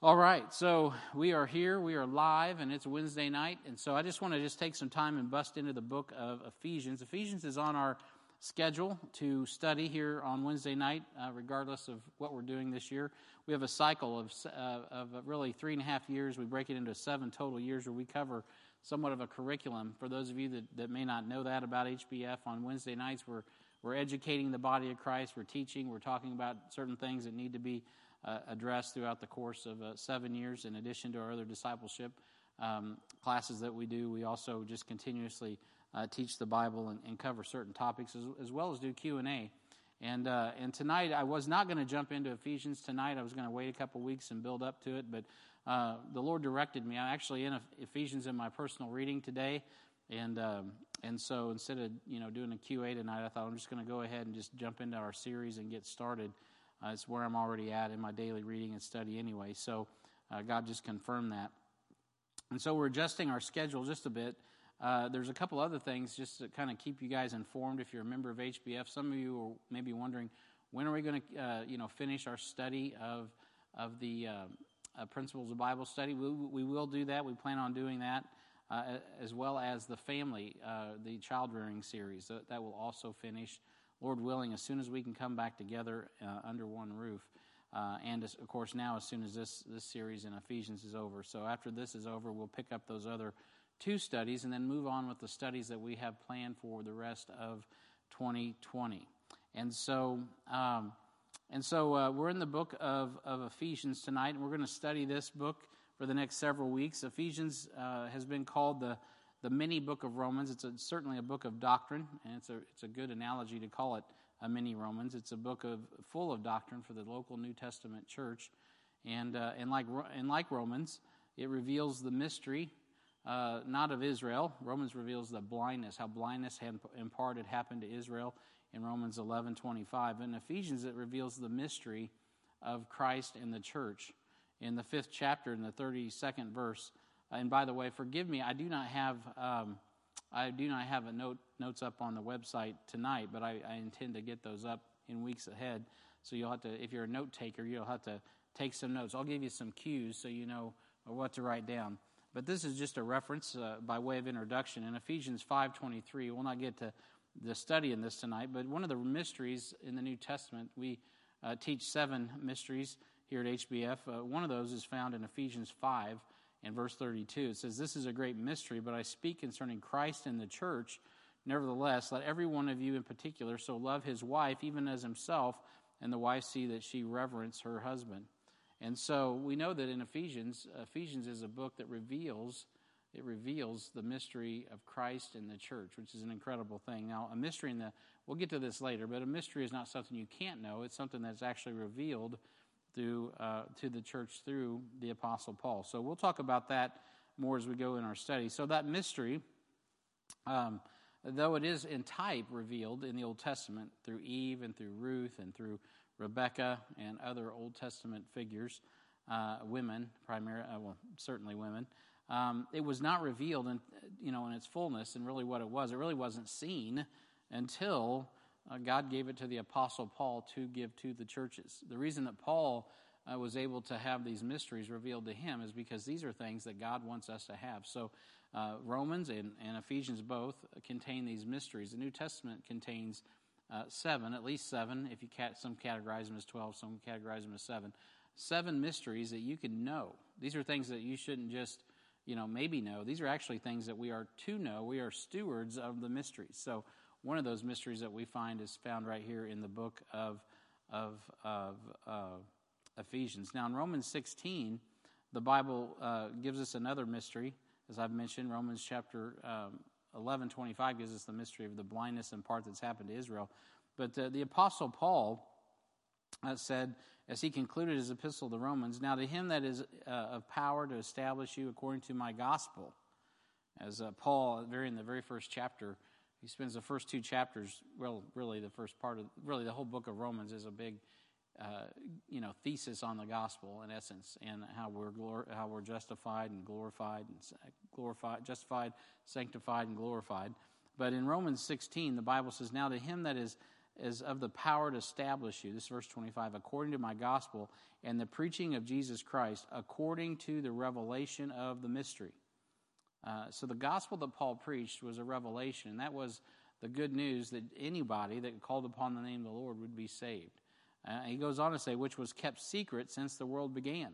All right, so we are here, we are live, and it's Wednesday night, and so I just want to take some time and bust into the book of Ephesians. Ephesians is on our schedule to study here on Wednesday night, regardless of what we're doing this year. We have a cycle of really 3.5 years. We break it into 7 total years where we cover somewhat of a curriculum. For those of you that may not know that about HBF, on Wednesday nights we're educating the body of Christ, we're teaching, we're talking about certain things that need to be addressed throughout the course of 7 years. In addition to our other discipleship classes that we do, we also just continuously teach the Bible and cover certain topics as well as do Q&A. And tonight, I was not going to jump into Ephesians tonight. I was going to wait a couple weeks and build up to it, but the Lord directed me. I'm actually in Ephesians in my personal reading today, and so instead of doing a Q&A tonight, I thought I'm just going to go ahead and just jump into our series and get started. It's where I'm already at in my daily reading and study anyway, so God just confirmed that. And so we're adjusting our schedule just a bit. There's a couple other things just to kind of keep you guys informed if you're a member of HBF. Some of you are maybe wondering, when are we going to finish our study of the Principles of Bible Study? We will do that. We plan on doing that, as well as the family, the child-rearing series. That will also finish, Lord willing, as soon as we can come back together under one roof, and as, of course now as soon as this series in Ephesians is over. So after this is over, we'll pick up those other 2 studies and then move on with the studies that we have planned for the rest of 2020. And so we're in the book of Ephesians tonight, and we're going to study this book for the next several weeks. Ephesians has been called the mini book of Romans. It's certainly a book of doctrine, and it's a good analogy to call it a mini Romans. It's a book full of doctrine for the local New Testament church, and like Romans, it reveals the mystery, not of Israel. Romans reveals the blindness, how blindness had in part happened to Israel in Romans 11:25. In Ephesians, it reveals the mystery of Christ and the church. In the 5th chapter, in the 32nd verse. And by the way, forgive me, I do not have notes up on the website tonight, but I intend to get those up in weeks ahead. So you'll have to, if you're a note taker, you'll have to take some notes. I'll give you some cues so you know what to write down. But this is just a reference by way of introduction. In Ephesians 5:23, we'll not get to the study in this tonight, but one of the mysteries in the New Testament, we teach 7 mysteries here at HBF. One of those is found in Ephesians 5 and verse 32. It says, "This is a great mystery, but I speak concerning Christ and the church. Nevertheless, let every one of you in particular so love his wife even as himself, and the wife see that she reverence her husband." And so we know that in Ephesians is a book that reveals the mystery of Christ and the church, which is an incredible thing. Now, a mystery we'll get to this later, but a mystery is not something you can't know. It's something that's actually revealed through to the church through the Apostle Paul. So we'll talk about that more as we go in our study. So that mystery, though it is in type revealed in the Old Testament through Eve and through Ruth and through Rebecca and other Old Testament figures, women primarily, well, certainly women. It was not revealed in its fullness, and really what it was. It really wasn't seen until God gave it to the Apostle Paul to give to the churches. The reason that Paul was able to have these mysteries revealed to him is because these are things that God wants us to have. So Romans and Ephesians both contain these mysteries. The New Testament contains 7, at least 7, if you some categorize them as 12, some categorize them as 7. 7 mysteries that you can know. These are things that you shouldn't just, maybe know. These are actually things that we are to know. We are stewards of the mysteries. So one of those mysteries that we find is found right here in the book of Ephesians. Now in Romans 16, the Bible gives us another mystery. As I've mentioned, Romans chapter 11:25 gives us the mystery of the blindness in part that's happened to Israel. But the Apostle Paul said, as he concluded his epistle to the Romans, "Now to him that is of power to establish you according to my gospel." As Paul, in the very first chapter, he spends the first 2 chapters, really the whole book of Romans is a big thesis on the gospel, in essence, and how we're justified and glorified, justified, sanctified, and glorified. But in Romans 16, the Bible says, "Now to him that is is of the power to establish you, this is verse 25, according to my gospel and the preaching of Jesus Christ, according to the revelation of the mystery. So the gospel that Paul preached was a revelation, and that was the good news that anybody that called upon the name of the Lord would be saved. He goes on to say, which was kept secret since the world began,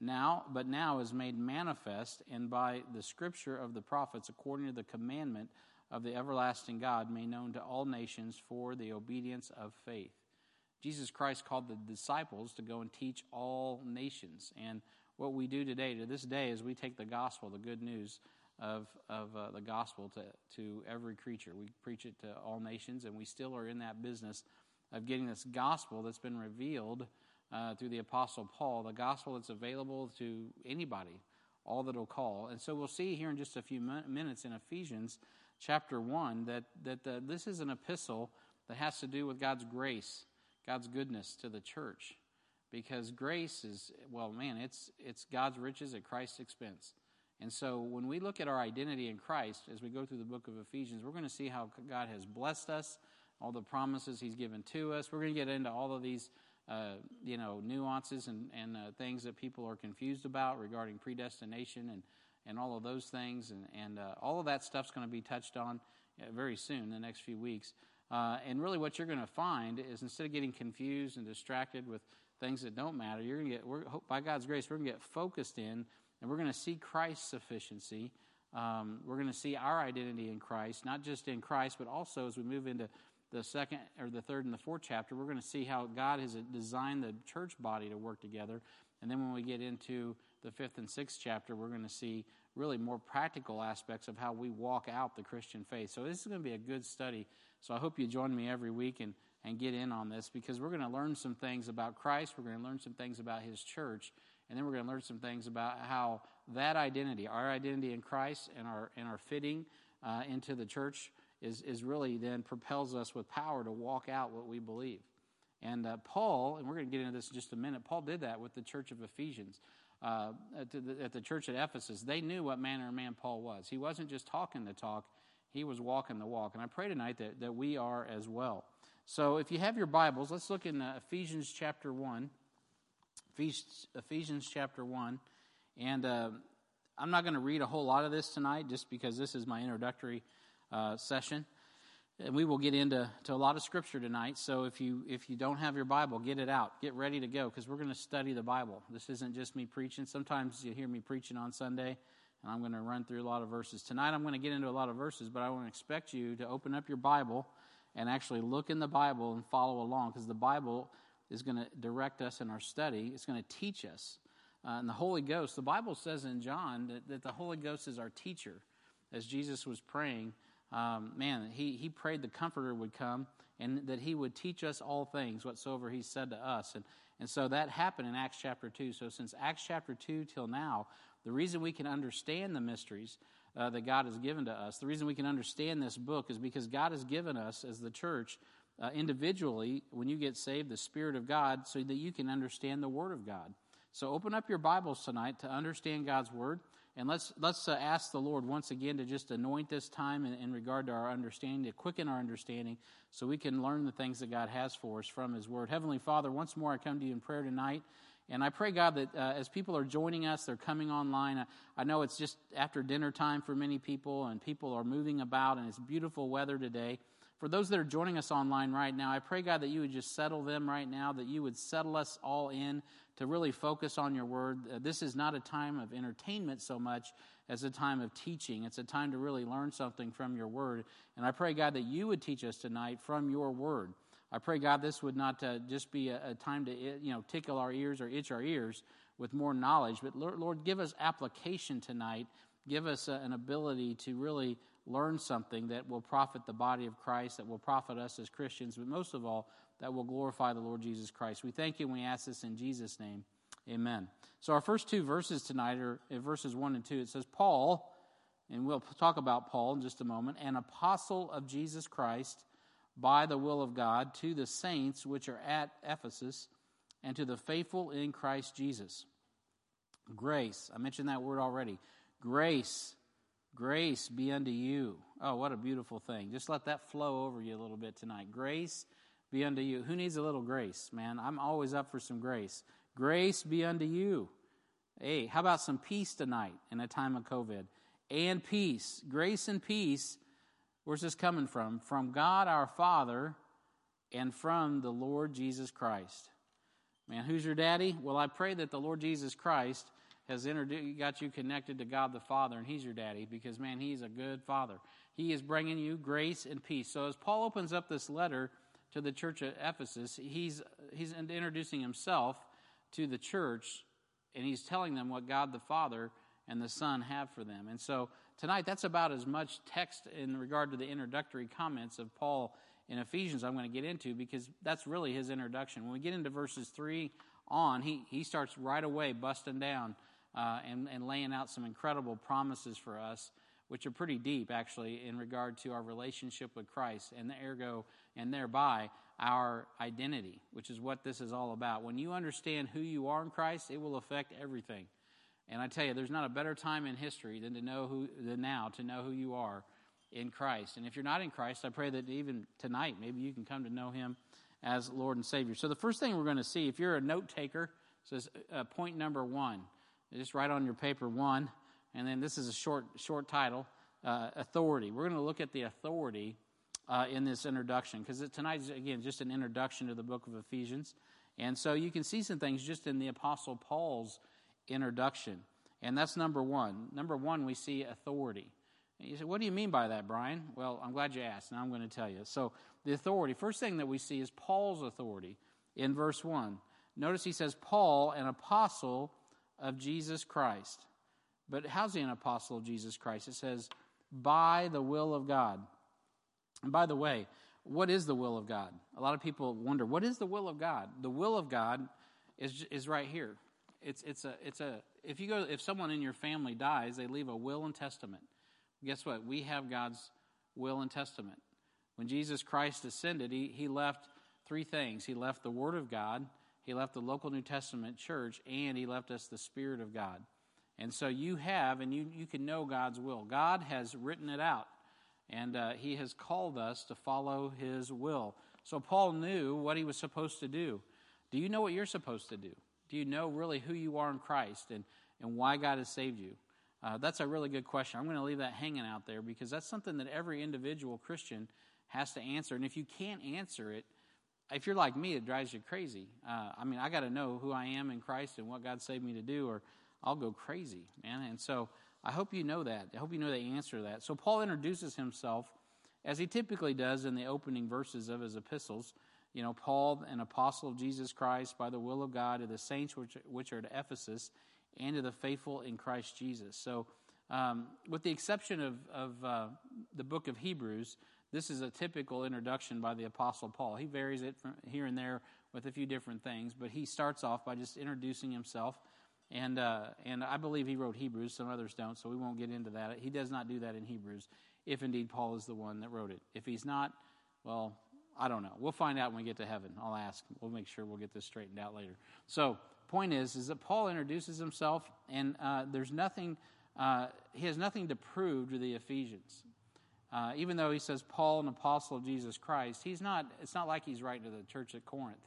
but now is made manifest, and by the scripture of the prophets, according to the commandment of the everlasting God, made known to all nations for the obedience of faith. Jesus Christ called the disciples to go and teach all nations. And what we do today, to this day, is we take the gospel, the good news of the gospel to every creature. We preach it to all nations, and we still are in that business of getting this gospel that's been revealed through the Apostle Paul, the gospel that's available to anybody, all that'll call. And so we'll see here in just a few minutes in Ephesians chapter 1 that this is an epistle that has to do with God's grace, God's goodness to the church, because grace is, it's God's riches at Christ's expense. And so when we look at our identity in Christ as we go through the book of Ephesians, we're going to see how God has blessed us, all the promises he's given to us. We're going to get into all of these nuances and things that people are confused about regarding predestination and all of those things, and all of that stuff's going to be touched on very soon, the next few weeks. And really what you're going to find is, instead of getting confused and distracted with things that don't matter, by God's grace, we're going to get focused in, and we're going to see Christ's sufficiency. We're going to see our identity in Christ, not just in Christ, but also as we move into the second or the third and the fourth chapter, we're going to see how God has designed the church body to work together. And then when we get into the fifth and sixth chapter, we're going to see really more practical aspects of how we walk out the Christian faith. So this is going to be a good study. So I hope you join me every week and get in on this, because we're going to learn some things about Christ. We're going to learn some things about his church. And then we're going to learn some things about how that identity, our identity in Christ and our fitting into the church is really then propels us with power to walk out what we believe. And Paul, and we're going to get into this in just a minute, Paul did that with the church of Ephesians. At the church at Ephesus, they knew what manner of man Paul was. He wasn't just talking the talk, he was walking the walk. And I pray tonight that we are as well. So if you have your Bibles, let's look in Ephesians chapter 1. Ephesians chapter 1. And I'm not going to read a whole lot of this tonight, just because this is my introductory session. And we will get into a lot of Scripture tonight, so if you don't have your Bible, get it out. Get ready to go, because we're going to study the Bible. This isn't just me preaching. Sometimes you hear me preaching on Sunday, and I'm going to run through a lot of verses. Tonight I'm going to get into a lot of verses, but I want to expect you to open up your Bible and actually look in the Bible and follow along, because the Bible is going to direct us in our study. It's going to teach us. And the Holy Ghost, the Bible says in John that the Holy Ghost is our teacher. As Jesus was praying, he prayed the Comforter would come, and that he would teach us all things whatsoever he said to us. And so that happened in Acts chapter 2. So since Acts chapter 2 till now, the reason we can understand the mysteries that God has given to us, the reason we can understand this book, is because God has given us as the church individually, when you get saved, the Spirit of God, so that you can understand the Word of God. So open up your Bibles tonight to understand God's Word. And let's ask the Lord once again to just anoint this time in regard to our understanding, to quicken our understanding, so we can learn the things that God has for us from his word. Heavenly Father, once more I come to you in prayer tonight, and I pray, God, that as people are joining us, they're coming online. I know it's just after dinner time for many people, and people are moving about, and it's beautiful weather today. For those that are joining us online right now, I pray, God, that you would just settle them right now, that you would settle us all in to really focus on your word. This is not a time of entertainment so much as a time of teaching. It's a time to really learn something from your word. And I pray, God, that you would teach us tonight from your word. I pray, God, this would not just be a time to tickle our ears or itch our ears with more knowledge. But, Lord, give us application tonight. Give us an ability to really learn something that will profit the body of Christ, that will profit us as Christians, but most of all, that will glorify the Lord Jesus Christ. We thank you, and we ask this in Jesus' name. Amen. So our first two verses tonight are verses 1 and 2. It says, Paul, and we'll talk about Paul in just a moment, an apostle of Jesus Christ by the will of God, to the saints which are at Ephesus, and to the faithful in Christ Jesus. Grace. I mentioned that word already. Grace be unto you. Oh, what a beautiful thing. Just let that flow over you a little bit tonight. Grace be unto you. Who needs a little grace, man? I'm always up for some grace. Grace be unto you. Hey, how about some peace tonight in a time of COVID? And peace. Grace and peace. Where's this coming from? From God our Father and from the Lord Jesus Christ. Man, who's your daddy? Well, I pray that the Lord Jesus Christ has got you connected to God the Father, and He's your daddy because, man, He's a good Father. He is bringing you grace and peace. So as Paul opens up this letter to the church at Ephesus, he's introducing himself to the church, and he's telling them what God the Father and the Son have for them. And so tonight, that's about as much text in regard to the introductory comments of Paul in Ephesians I'm going to get into, because that's really his introduction. When we get into verses 3 on, he starts right away busting down and laying out some incredible promises for us, which are pretty deep, actually, in regard to our relationship with Christ and thereby our identity, which is what this is all about. When you understand who you are in Christ, it will affect everything. And I tell you, there's not a better time in history than now to know who you are in Christ. And if you're not in Christ, I pray that even tonight, maybe you can come to know Him as Lord and Savior. So the first thing we're going to see, if you're a note taker, says point number 1. Just write on your paper 1, and then this is a short title, authority. We're going to look at the authority in this introduction, because tonight's, again, just an introduction to the book of Ephesians. And so you can see some things just in the Apostle Paul's introduction, and that's number 1. Number 1, we see authority. And you say, what do you mean by that, Brian? Well, I'm glad you asked, and I'm going to tell you. So the authority, first thing that we see is Paul's authority in verse 1. Notice he says, Paul, an apostle of Jesus Christ. But how's he an apostle of Jesus Christ? It says, by the will of God. And by the way, what is the will of God? A lot of people wonder, what is the will of God? The will of God is right here. If someone in your family dies, they leave a will and testament. Guess what? We have God's will and testament. When Jesus Christ ascended, he left 3 things. He left the Word of God, he left the local New Testament church, and he left us the Spirit of God. And so you have, and you can know God's will. God has written it out, and He has called us to follow His will. So Paul knew what he was supposed to do. Do you know what you're supposed to do? Do you know really who you are in Christ and why God has saved you? That's a really good question. I'm going to leave that hanging out there because that's something that every individual Christian has to answer. And if you can't answer it, if you're like me, it drives you crazy. I got to know who I am in Christ and what God saved me to do, or I'll go crazy, man. And so I hope you know that. I hope you know the answer to that. So Paul introduces himself, as he typically does in the opening verses of his epistles. You know, Paul, an apostle of Jesus Christ, by the will of God, to the saints which are at Ephesus, and to the faithful in Christ Jesus. So with the exception of the book of Hebrews, this is a typical introduction by the Apostle Paul. He varies it from here and there with a few different things, but he starts off by just introducing himself, and I believe he wrote Hebrews. Some others don't, so we won't get into that. He does not do that in Hebrews, if indeed Paul is the one that wrote it. If he's not, well, I don't know. We'll find out when we get to heaven. I'll ask. We'll make sure we'll get this straightened out later. So point is that Paul introduces himself, and he has nothing to prove to the Ephesians. Even though he says Paul, an apostle of Jesus Christ, it's not like he's writing to the church at Corinth.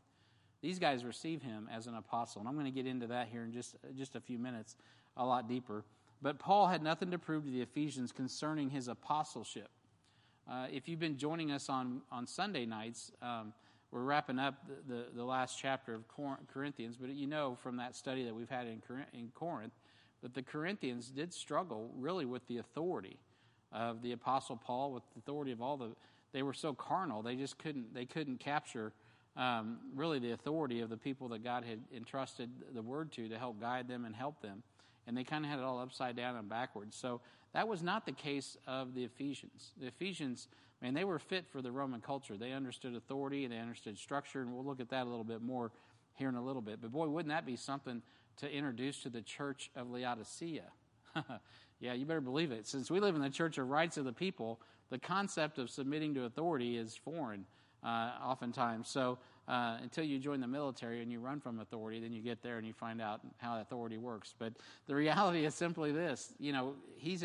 These guys receive him as an apostle, and I'm going to get into that here in just a few minutes, a lot deeper. But Paul had nothing to prove to the Ephesians concerning his apostleship. If you've been joining us on Sunday nights, we're wrapping up the last chapter of Corinthians, but you know from that study that we've had in Corinth that the Corinthians did struggle really with the authority of the Apostle Paul, with the authority of they were so carnal, they couldn't capture really the authority of the people that God had entrusted the word to help guide them and help them, and they kind of had it all upside down and backwards. So that was not the case of the Ephesians. The Ephesians, man, they were fit for the Roman culture. They understood authority and they understood structure, and we'll look at that a little bit more here in a little bit. But boy, wouldn't that be something to introduce to the church of Laodicea? Yeah, you better believe it. Since we live in the church of rights of the people, the concept of submitting to authority is foreign oftentimes. So until you join the military and you run from authority, then you get there and you find out how authority works. But the reality is simply this: you know, he's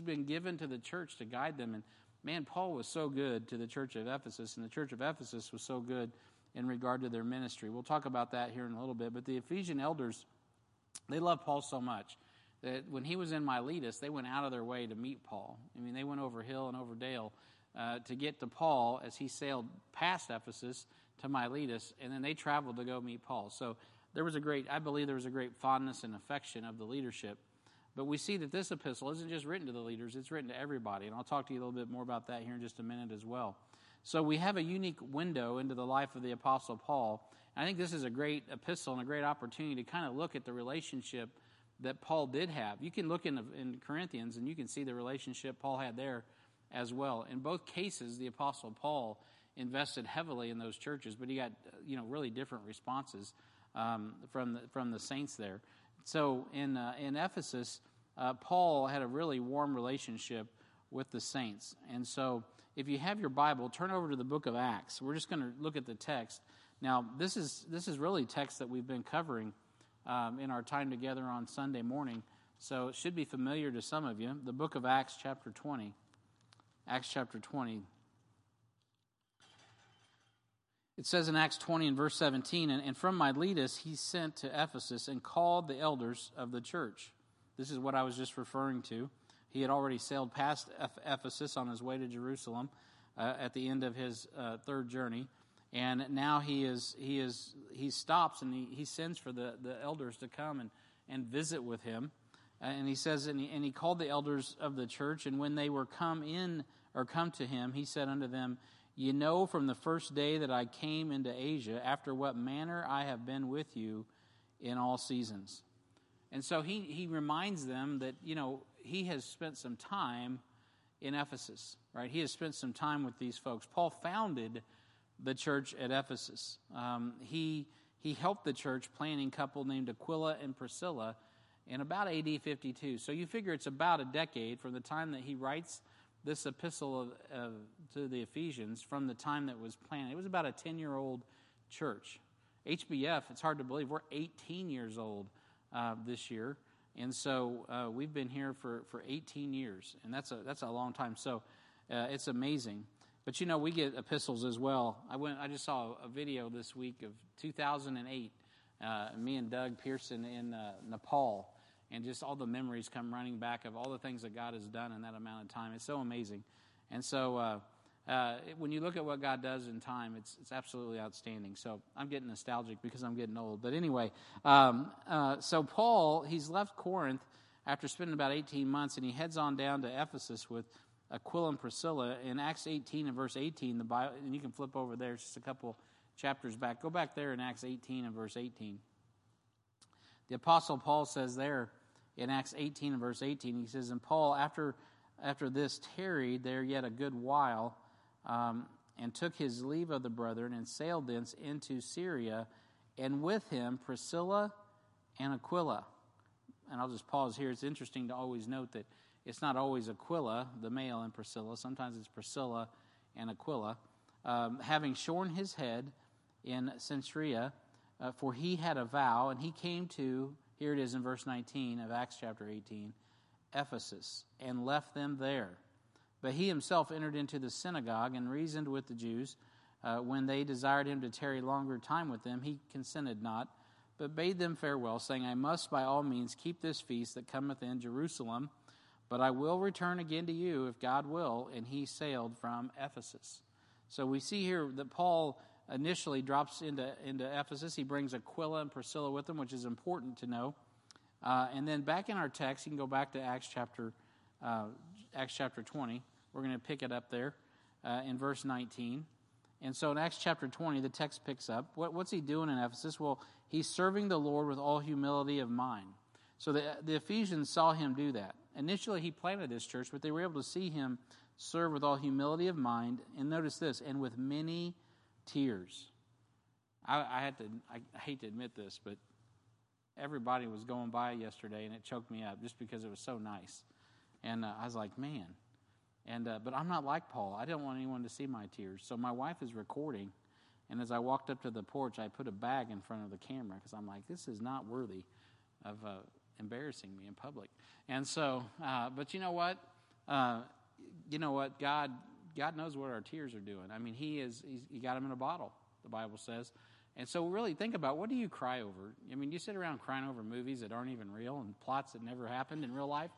been given to the church to guide them and man, Paul was so good to the church of Ephesus, and the church of Ephesus was so good in regard to their ministry. We'll talk about that here in a little bit. But the Ephesian elders, they loved Paul so much that when he was in Miletus, they went out of their way to meet Paul. I mean, they went over hill and over dale to get to Paul as he sailed past Ephesus to Miletus, and then they traveled to go meet Paul. So there was a great, I believe there was a great fondness and affection of the leadership. But we see that this epistle isn't just written to the leaders, it's written to everybody. And I'll talk to you a little bit more about that here in just a minute as well. So we have a unique window into the life of the Apostle Paul. And I think this is a great epistle and a great opportunity to kind of look at the relationship that Paul did have. You can look in Corinthians and you can see the relationship Paul had there as well. In both cases, the Apostle Paul invested heavily in those churches, but he got really different responses from the saints there. So in Ephesus, Paul had a really warm relationship with the saints. And so if you have your Bible, turn over to the book of Acts. We're just going to look at the text. Now, this is really text that we've been covering in our time together on Sunday morning, so it should be familiar to some of you. The book of Acts, chapter 20. Acts chapter 20. It says in Acts 20 and verse 17, and from Miletus he sent to Ephesus and called the elders of the church. This is what I was just referring to. He had already sailed past Ephesus on his way to Jerusalem at the end of his third journey, and now he stops and he sends for the elders to come and visit with him. And he says, and he called the elders of the church, and when they were come to him, he said unto them, "You know from the first day that I came into Asia, after what manner I have been with you in all seasons." And so he reminds them that, he has spent some time in Ephesus, right? He has spent some time with these folks. Paul founded the church at Ephesus. He helped the church planning couple named Aquila and Priscilla in about AD 52. So you figure it's about a decade from the time that he writes this epistle to the Ephesians from the time that was planted. It was about a 10-year-old church. HBF, it's hard to believe, we're 18 years old this year. And so we've been here for 18 years, and that's a long time. So it's amazing. But, we get epistles as well. I just saw a video this week of 2008, me and Doug Pearson in Nepal. And just all the memories come running back of all the things that God has done in that amount of time. It's so amazing. And so when you look at what God does in time, it's absolutely outstanding. So I'm getting nostalgic because I'm getting old. But anyway, so Paul, he's left Corinth after spending about 18 months, and he heads on down to Ephesus with Aquila and Priscilla. In Acts 18 and verse 18, the Bible, and you can flip over there just a couple chapters back. Go back there in Acts 18 and verse 18. The Apostle Paul says there, in Acts 18 and verse 18, he says, "And Paul, after this, tarried there yet a good while, and took his leave of the brethren, and sailed thence into Syria, and with him Priscilla and Aquila." And I'll just pause here. It's interesting to always note that it's not always Aquila, the male, and Priscilla. Sometimes it's Priscilla and Aquila. "Having shorn his head in Cenchrea, for he had a vow, and he came to," here it is in verse 19 of Acts chapter 18, "Ephesus, and left them there. But he himself entered into the synagogue and reasoned with the Jews. When they desired him to tarry longer time with them, he consented not, but bade them farewell, saying, I must by all means keep this feast that cometh in Jerusalem, but I will return again to you if God will. And he sailed from Ephesus." So we see here that Paul initially drops into Ephesus. He brings Aquila and Priscilla with him, which is important to know. And then back in our text, you can go back to Acts chapter 20. We're going to pick it up there in verse 19. And so in Acts chapter 20, the text picks up. What's he doing in Ephesus? Well, he's serving the Lord with all humility of mind. So the Ephesians saw him do that. Initially, he planted this church, but they were able to see him serve with all humility of mind. And notice this, and with many tears. I hate to admit this, but everybody was going by yesterday, and it choked me up just because it was so nice. And I was like, man. And but I'm not like Paul. I don't want anyone to see my tears. So my wife is recording, and as I walked up to the porch, I put a bag in front of the camera because I'm like, this is not worthy of embarrassing me in public. And so, but you know what? God God knows what our tears are doing. I mean, he got them in a bottle, the Bible says. And so really think about, what do you cry over? I mean, do you sit around crying over movies that aren't even real and plots that never happened in real life?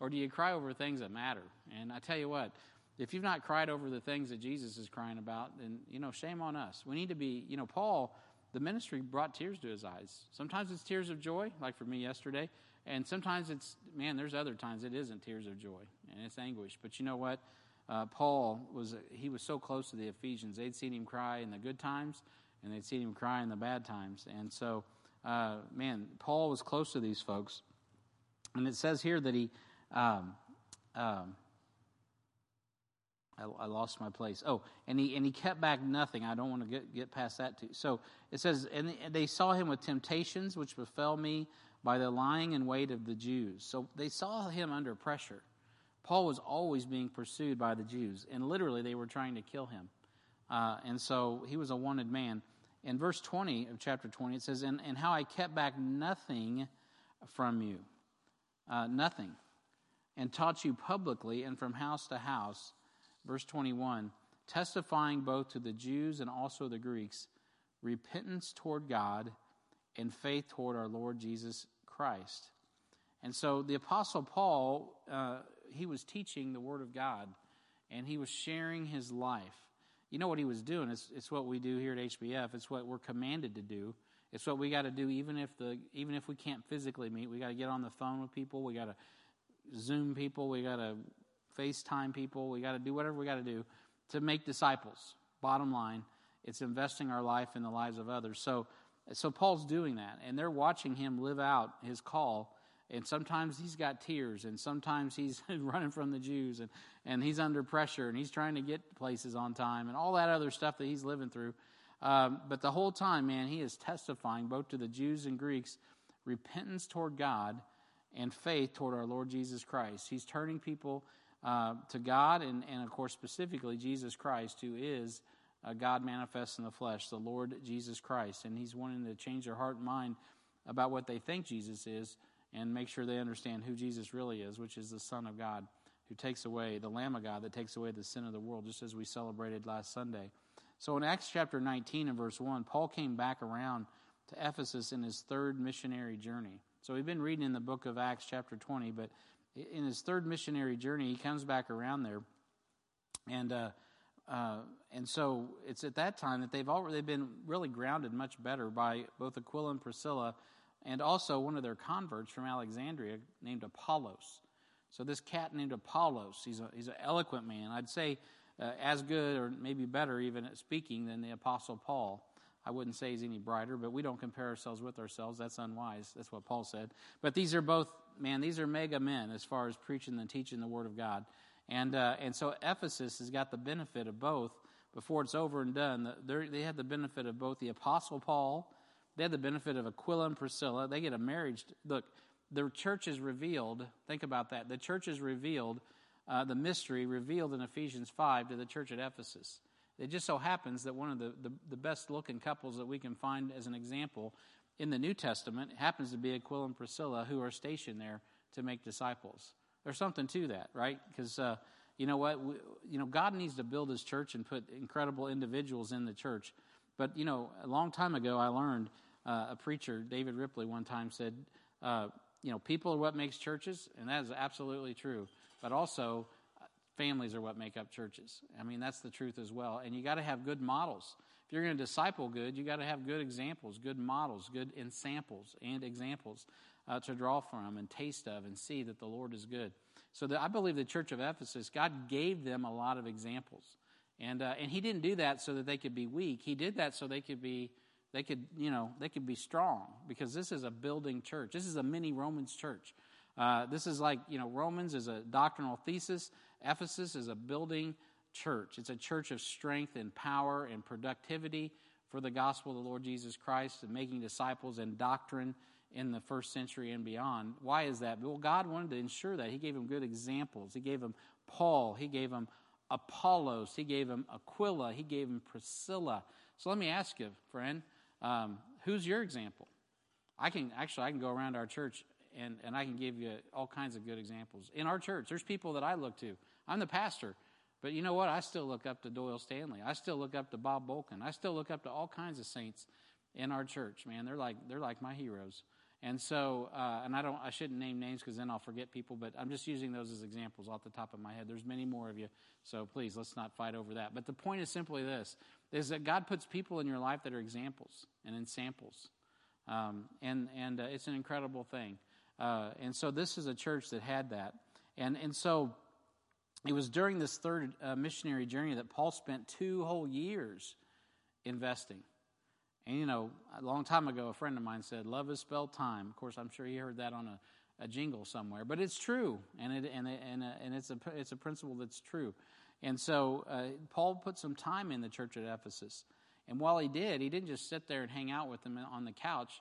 Or do you cry over things that matter? And I tell you what, if you've not cried over the things that Jesus is crying about, then, shame on us. We need to be, Paul, the ministry brought tears to his eyes. Sometimes it's tears of joy, like for me yesterday. And sometimes it's, there's other times it isn't tears of joy and it's anguish. But you know what? Paul was so close to the Ephesians. They'd seen him cry in the good times and they'd seen him cry in the bad times. And so, Paul was close to these folks. And it says here that he, I lost my place. Oh, and he kept back nothing. I don't want to get past that too. So it says, and they saw him with temptations, which befell me by the lying in wait of the Jews. So they saw him under pressure. Paul was always being pursued by the Jews, and literally they were trying to kill him. And so he was a wanted man. In verse 20 of chapter 20, it says, and how I kept back nothing from you, nothing, and taught you publicly and from house to house. Verse 21, testifying both to the Jews and also the Greeks, repentance toward God and faith toward our Lord Jesus Christ. And so the Apostle Paul, he was teaching the Word of God, and he was sharing his life. You know what he was doing? It's what we do here at HBF. It's what we're commanded to do. It's what we got to do even if we can't physically meet. We got to get on the phone with people. We got to Zoom people. We got to FaceTime people. We got to do whatever we got to do to make disciples. Bottom line, it's investing our life in the lives of others. So Paul's doing that, and they're watching him live out his call. And sometimes he's got tears, and sometimes he's running from the Jews, and he's under pressure, and he's trying to get places on time, and all that other stuff that he's living through. But the whole time, he is testifying both to the Jews and Greeks, repentance toward God and faith toward our Lord Jesus Christ. He's turning people to God, and of course specifically Jesus Christ, who is God manifest in the flesh, the Lord Jesus Christ. And he's wanting to change their heart and mind about what they think Jesus is and make sure they understand who Jesus really is, which is the Son of God who takes away, the Lamb of God that takes away the sin of the world, just as we celebrated last Sunday. So in Acts chapter 19 and verse 1, Paul came back around to Ephesus in his third missionary journey. So we've been reading in the book of Acts chapter 20, but in his third missionary journey, he comes back around there, and so it's at that time that they've already been really grounded much better by both Aquila and Priscilla, and also one of their converts from Alexandria named Apollos. So this cat named Apollos, he's an eloquent man. I'd say as good or maybe better even at speaking than the Apostle Paul. I wouldn't say he's any brighter, but we don't compare ourselves with ourselves. That's unwise. That's what Paul said. But these are both, these are mega men as far as preaching and teaching the Word of God. And so Ephesus has got the benefit of both. Before it's over and done, they have the benefit of both the Apostle Paul. They have the benefit of Aquila and Priscilla. They get a marriage. Look, the church is revealed. Think about that. The church is revealed, the mystery revealed in Ephesians 5 to the church at Ephesus. It just so happens that one of the best-looking couples that we can find as an example in the New Testament happens to be Aquila and Priscilla, who are stationed there to make disciples. There's something to that, right? Because you know what? God needs to build His church and put incredible individuals in the church. But a long time ago, I learned a preacher, David Ripley, one time said, people are what makes churches, and that is absolutely true. But also, families are what make up churches. That's the truth as well. And you got to have good models. If you're going to disciple good, you got to have good examples, good models, good examples to draw from and taste of and see that the Lord is good. So I believe the church of Ephesus, God gave them a lot of examples, and He didn't do that so that they could be weak. He did that so they could be strong, because this is a building church. This is a mini Romans church. This is like, Romans is a doctrinal thesis. Ephesus is a building church. It's a church of strength and power and productivity for the gospel of the Lord Jesus Christ and making disciples and doctrine in the first century and beyond. Why is that? Well, God wanted to ensure that. He gave them good examples. He gave them Paul. He gave them Apollos. He gave them Aquila. He gave them Priscilla. So let me ask you, friend, who's your example? I can go around our church and I can give you all kinds of good examples. In our church, there's people that I look to. I'm the pastor. But you know what? I still look up to Doyle Stanley. I still look up to Bob Bolkin. I still look up to all kinds of saints in our church, man. They're like my heroes. And so, and I shouldn't name names because then I'll forget people, but I'm just using those as examples off the top of my head. There's many more of you, so please, let's not fight over that. But the point is simply this, is that God puts people in your life that are examples and in samples. And it's an incredible thing. And so this is a church that had that. And so it was during this third missionary journey that Paul spent 2 whole years investing. And, you know, a long time ago, a friend of mine said, love is spelled time. Of course, I'm sure he heard that on a jingle somewhere. But it's true, and it's a principle that's true. And so Paul put some time in the church at Ephesus. And while he did, he didn't just sit there and hang out with them on the couch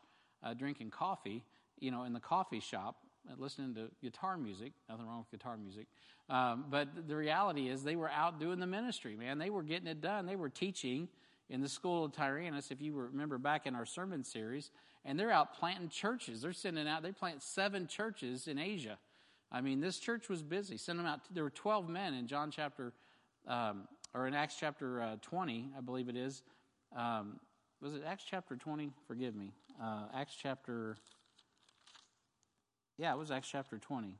drinking coffee, you know, in the coffee shop, listening to guitar music. Nothing wrong with guitar music. But the reality is they were out doing the ministry, man. They were getting it done. They were teaching in the school of Tyrannus, if you remember back in our sermon series, and they're out planting churches. They're sending out, they plant 7 churches in Asia. I mean, this church was busy. Send them out. There were 12 men in John chapter, or in Acts chapter 20, I believe it is. Was it Acts chapter 20? Forgive me. It was Acts chapter 20.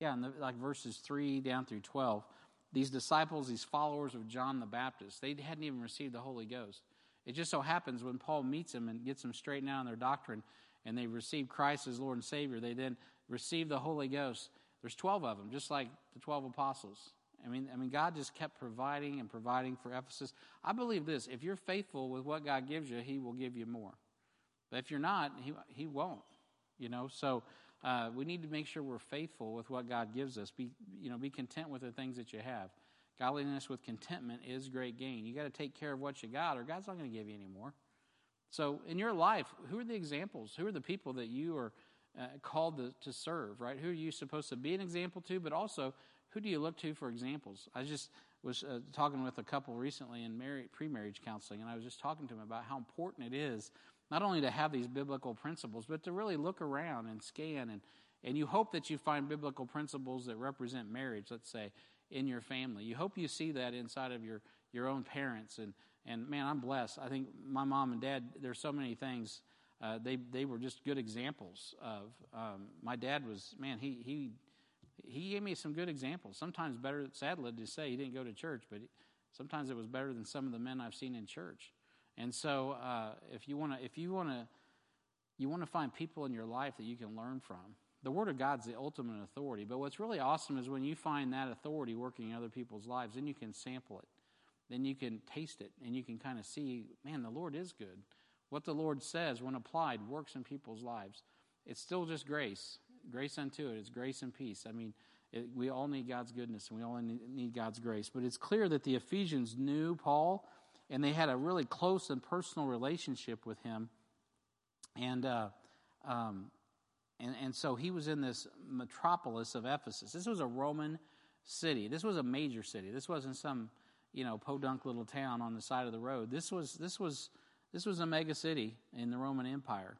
Yeah, and verses 3 down through 12. These disciples, these followers of John the Baptist, they hadn't even received the Holy Ghost. It just so happens when Paul meets them and gets them straightened out in their doctrine and they receive Christ as Lord and Savior, they then receive the Holy Ghost. There's 12 of them, just like the 12 apostles. I mean, God just kept providing and providing for Ephesus. I believe this, if you're faithful with what God gives you, he will give you more. But if you're not, he won't, you know, so... we need to make sure we're faithful with what God gives us. Be content with the things that you have. Godliness with contentment is great gain. You got to take care of what you got, or God's not going to give you any more. So in your life, who are the examples? Who are the people that you are called to serve? Right? Who are you supposed to be an example to? But also, who do you look to for examples? I just was talking with a couple recently in pre-marriage counseling, and I was just talking to them about how important it is. Not only to have these biblical principles, but to really look around and scan. And you hope that you find biblical principles that represent marriage, let's say, in your family. You hope you see that inside of your own parents. And man, I'm blessed. I think my mom and dad, there's so many things. They were just good examples of. My dad was, man, he gave me some good examples. Sometimes better, sadly to say, he didn't go to church, but sometimes it was better than some of the men I've seen in church. And so, if you want to find people in your life that you can learn from. The Word of God's the ultimate authority. But what's really awesome is when you find that authority working in other people's lives, then you can sample it, then you can taste it, and you can kind of see, man, the Lord is good. What the Lord says, when applied, works in people's lives. It's still just grace, grace unto it. It's grace and peace. I mean, we all need God's goodness and we all need God's grace. But it's clear that the Ephesians knew Paul. And they had a really close and personal relationship with him, and so he was in this metropolis of Ephesus. This was a Roman city. This was a major city. This wasn't some, you know, podunk little town on the side of the road. This was a mega city in the Roman Empire,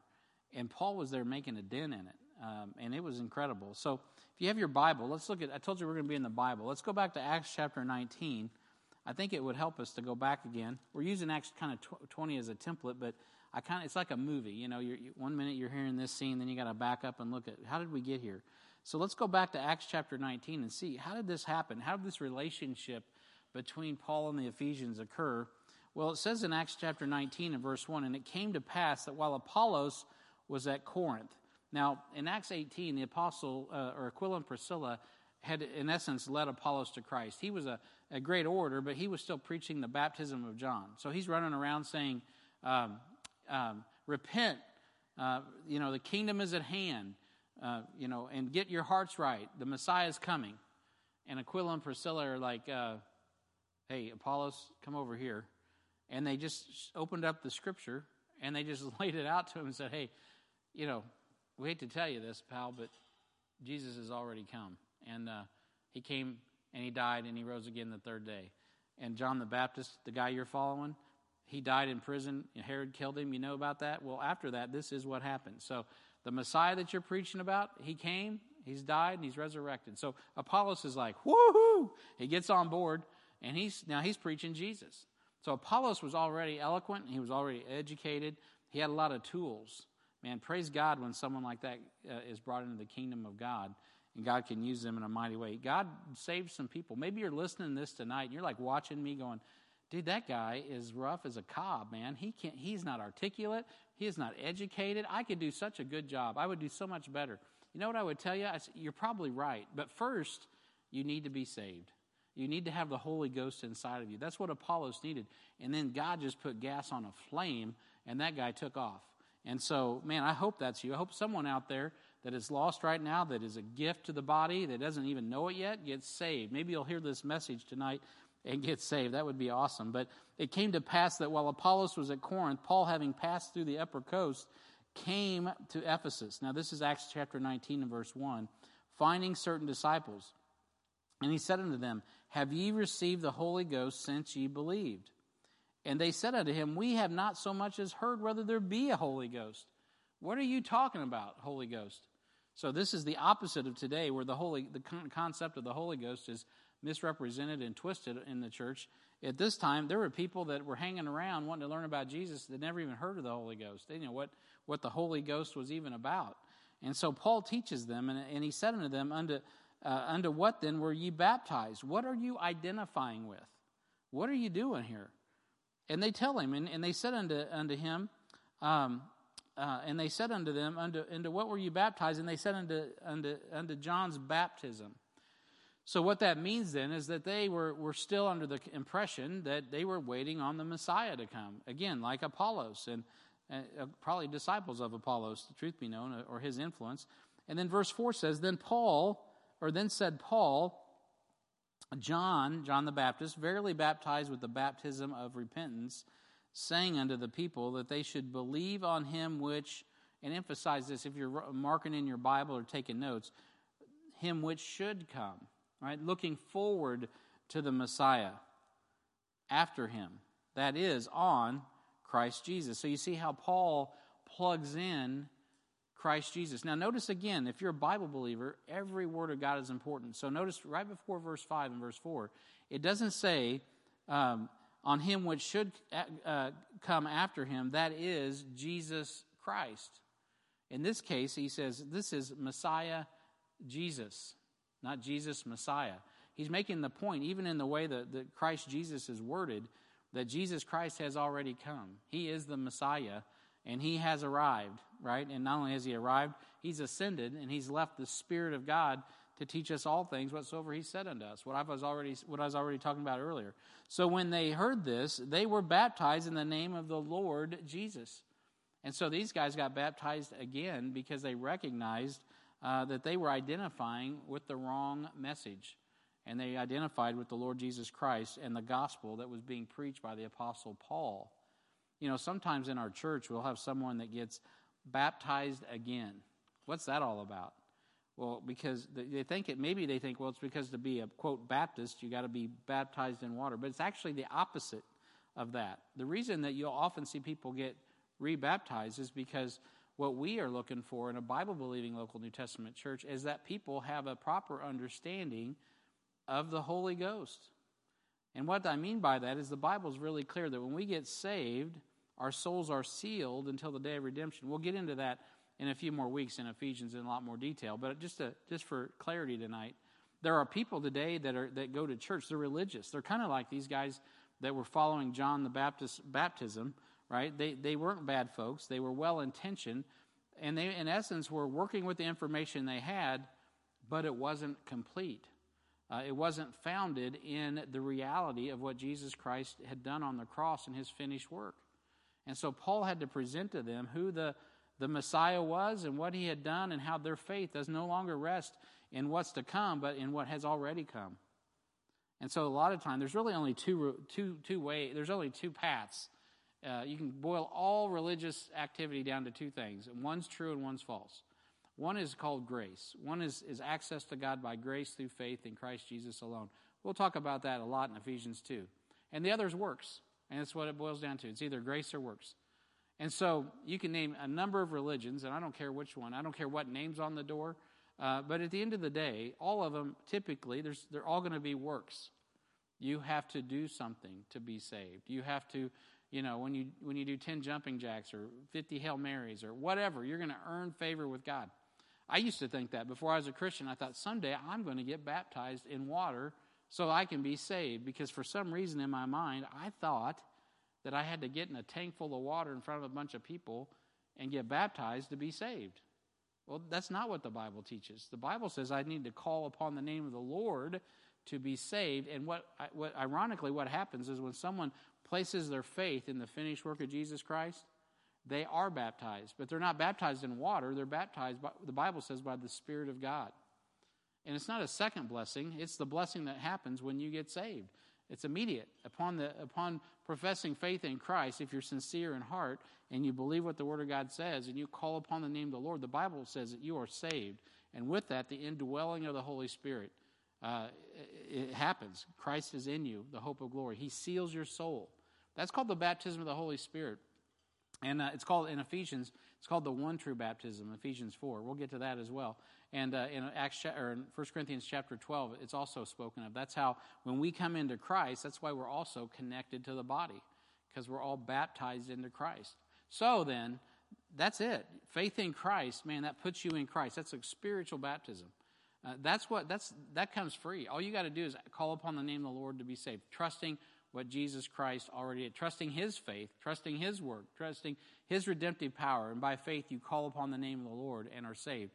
and Paul was there making a dent in it, and it was incredible. So if you have your Bible, let's look at. I told you we're going to be in the Bible. Let's go back to Acts chapter 19. I think it would help us to go back again. We're using Acts kind of 20 as a template, but it's like a movie. You know, one minute you're hearing this scene, then you got to back up and look at how did we get here. So let's go back to Acts chapter 19 and see how did this happen? How did this relationship between Paul and the Ephesians occur? Well, it says in Acts chapter 19 and verse 1, and it came to pass that while Apollos was at Corinth. Now, in Acts 18, the apostle or Aquila and Priscilla had, in essence, led Apollos to Christ. He was a great orator, but he was still preaching the baptism of John. So he's running around saying, repent, the kingdom is at hand, and get your hearts right. The Messiah is coming. And Aquila and Priscilla are like, hey, Apollos, come over here. And they just opened up the scripture, and they just laid it out to him and said, hey, we hate to tell you this, pal, but Jesus has already come. And he came and he died and he rose again the third day. And John the Baptist, the guy you're following, he died in prison. And Herod killed him. You know about that? Well, after that, this is what happened. So the Messiah that you're preaching about, he came, He's died and he's resurrected. So Apollos is like, woohoo! He gets on board, and he's preaching Jesus. So Apollos was already eloquent. He was already educated. He had a lot of tools. Man, praise God when someone like that is brought into the kingdom of God, and God can use them in a mighty way. God saved some people. Maybe you're listening to this tonight, and you're like watching me going, dude, that guy is rough as a cob, man. He's not articulate. He is not educated. I could do such a good job. I would do so much better. You know what I would tell you? You're probably right. But first, you need to be saved. You need to have the Holy Ghost inside of you. That's what Apollos needed. And then God just put gas on a flame, and that guy took off. And so, man, I hope that's you. I hope someone out there that is lost right now, that is a gift to the body, that doesn't even know it yet, gets saved. Maybe you'll hear this message tonight and get saved. That would be awesome. But it came to pass that while Apollos was at Corinth, Paul, having passed through the upper coast, came to Ephesus. Now, this is Acts chapter 19 and verse 1. Finding certain disciples. And he said unto them, Have ye received the Holy Ghost since ye believed? And they said unto him, We have not so much as heard whether there be a Holy Ghost. What are you talking about, Holy Ghost? So this is the opposite of today, where the concept of the Holy Ghost is misrepresented and twisted in the church. At this time, there were people that were hanging around wanting to learn about Jesus that never even heard of the Holy Ghost. They didn't know what the Holy Ghost was even about. And so Paul teaches them, and he said unto them, Unto what then were ye baptized? What are you identifying with? What are you doing here? And they tell him, and they said unto him, and they said unto them, Unto what were you baptized? And they said unto John's baptism. So what that means then is that they were still under the impression that they were waiting on the Messiah to come. Again, like Apollos, and probably disciples of Apollos, the truth be known, or his influence. And then verse 4 says, Then said Paul, John the Baptist, verily baptized with the baptism of repentance, saying unto the people that they should believe on him which, and emphasize this if you're marking in your Bible or taking notes, him which should come. Right, looking forward to the Messiah after him, that is, on Christ Jesus. So you see how Paul plugs in Christ Jesus. Now notice again, if you're a Bible believer, every word of God is important. So notice right before verse 5 and verse 4, it doesn't say on him which should come after him, that is Jesus Christ. In this case, he says, this is Messiah Jesus. Not Jesus, Messiah. He's making the point, even in the way that Christ Jesus is worded, that Jesus Christ has already come. He is the Messiah, and he has arrived, right? And not only has he arrived, he's ascended, and he's left the Spirit of God to teach us all things whatsoever he said unto us, what I was already talking about earlier. So when they heard this, they were baptized in the name of the Lord Jesus. And so these guys got baptized again because they recognized that they were identifying with the wrong message. And they identified with the Lord Jesus Christ and the gospel that was being preached by the Apostle Paul. You know, sometimes in our church, we'll have someone that gets baptized again. What's that all about? Well, because they think, well, it's because to be a, quote, Baptist, you got to be baptized in water. But it's actually the opposite of that. The reason that you'll often see people get rebaptized is because what we are looking for in a Bible-believing local New Testament church is that people have a proper understanding of the Holy Ghost. And what I mean by that is the Bible's really clear that when we get saved, our souls are sealed until the day of redemption. We'll get into that in a few more weeks in Ephesians in a lot more detail. But just for clarity tonight, there are people today that go to church. They're religious. They're kind of like these guys that were following John the Baptist's baptism. Right? They weren't bad folks. They were well-intentioned, and they, in essence, were working with the information they had, but it wasn't complete. It wasn't founded in the reality of what Jesus Christ had done on the cross and his finished work. And so Paul had to present to them who the Messiah was and what he had done and how their faith does no longer rest in what's to come, but in what has already come. And so a lot of time, there's really only two ways. There's only two paths. You can boil all religious activity down to two things. One's true and one's false. One is called grace. One is access to God by grace through faith in Christ Jesus alone. We'll talk about that a lot in Ephesians 2. And the other is works, and that's what it boils down to. It's either grace or works. And so you can name a number of religions, and I don't care which one. I don't care what name's on the door. But at the end of the day, all of them, typically, they're all going to be works. You have to do something to be saved. You have to, you know, when you do 10 jumping jacks or 50 Hail Marys or whatever, you're going to earn favor with God. I used to think that before I was a Christian. I thought someday I'm going to get baptized in water so I can be saved, because for some reason in my mind I thought that I had to get in a tank full of water in front of a bunch of people and get baptized to be saved. Well, that's not what the Bible teaches. The Bible says I need to call upon the name of the Lord to be saved. And what ironically what happens is when someone places their faith in the finished work of Jesus Christ, they are baptized, but they're not baptized in water. They're baptized, by, the Bible says, by the Spirit of God. And it's not a second blessing. It's the blessing that happens when you get saved. It's immediate. Upon professing faith in Christ, if you're sincere in heart and you believe what the Word of God says and you call upon the name of the Lord, the Bible says that you are saved. And with that, the indwelling of the Holy Spirit, it happens. Christ is in you, the hope of glory. He seals your soul. That's called the baptism of the Holy Spirit. And it's called, in Ephesians, it's called the one true baptism, Ephesians 4. We'll get to that as well. And in 1 Corinthians chapter 12, it's also spoken of. That's how, when we come into Christ, that's why we're also connected to the body, because we're all baptized into Christ. So then, that's it. Faith in Christ, man, that puts you in Christ. That's a spiritual baptism. That comes free. All you got to do is call upon the name of the Lord to be saved, trusting what Jesus Christ already did, trusting His faith, trusting His work, trusting His redemptive power, and by faith you call upon the name of the Lord and are saved.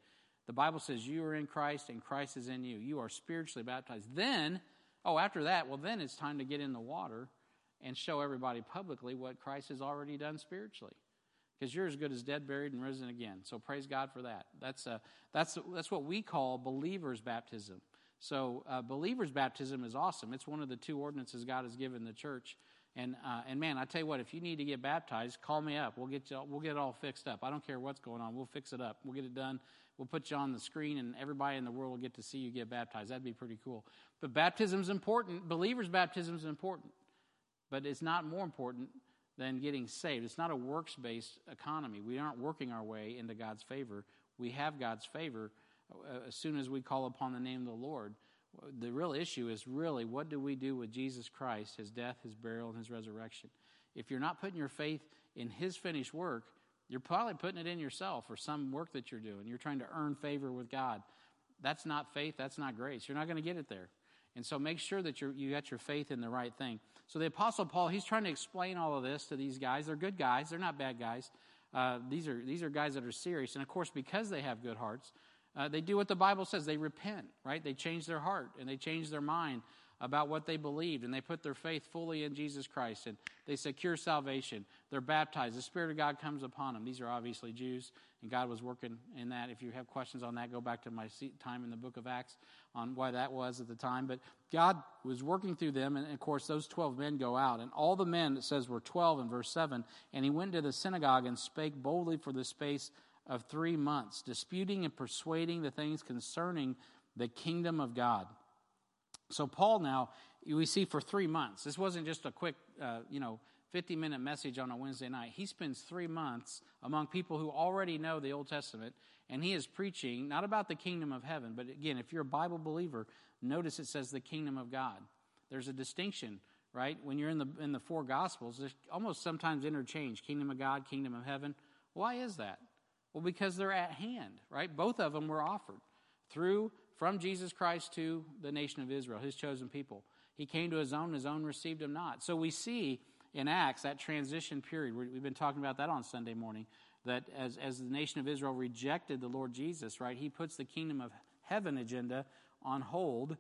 The Bible says you are in Christ and Christ is in you. You are spiritually baptized. Then, after that, it's time to get in the water and show everybody publicly what Christ has already done spiritually, because you're as good as dead, buried, and risen again. So praise God for that. That's what we call believer's baptism. So believer's baptism is awesome. It's one of the two ordinances God has given the church. And man, I tell you what, if you need to get baptized, call me up. We'll get it all fixed up. I don't care what's going on. We'll fix it up. We'll get it done. We'll put you on the screen, and everybody in the world will get to see you get baptized. That'd be pretty cool. But baptism's important. Believer's baptism's important. But it's not more important than getting saved. It's not a works-based economy. We aren't working our way into God's favor. We have God's favor as soon as we call upon the name of the Lord. The real issue is really, what do we do with Jesus Christ, His death, His burial, and His resurrection? If you're not putting your faith in His finished work, you're probably putting it in yourself or some work that you're doing. You're trying to earn favor with God. That's not faith. That's not grace. You're not going to get it there. And so make sure that you got your faith in the right thing. So the Apostle Paul, he's trying to explain all of this to these guys. They're good guys. They're not bad guys. These are guys that are serious. And, of course, because they have good hearts, they do what the Bible says. They repent, right? They change their heart and they change their mind about what they believed, and they put their faith fully in Jesus Christ, and they secure salvation. They're baptized. The Spirit of God comes upon them. These are obviously Jews, and God was working in that. If you have questions on that, go back to my time in the book of Acts on why that was at the time. But God was working through them, and, of course, those 12 men go out. And all the men, it says, were 12 in verse 7, and he went into the synagogue and spake boldly for the space of 3 months, disputing and persuading the things concerning the kingdom of God. So Paul now, we see for 3 months, this wasn't just a quick, 50-minute message on a Wednesday night. He spends 3 months among people who already know the Old Testament, and he is preaching not about the kingdom of heaven, but again, if you're a Bible believer, notice it says the kingdom of God. There's a distinction, right? When you're in the four Gospels, there's almost sometimes interchange, kingdom of God, kingdom of heaven. Why is that? Well, because they're at hand, right? Both of them were offered from Jesus Christ to the nation of Israel, His chosen people. He came to His own received Him not. So we see in Acts that transition period. We've been talking about that on Sunday morning, that as the nation of Israel rejected the Lord Jesus, right, He puts the kingdom of heaven agenda on hold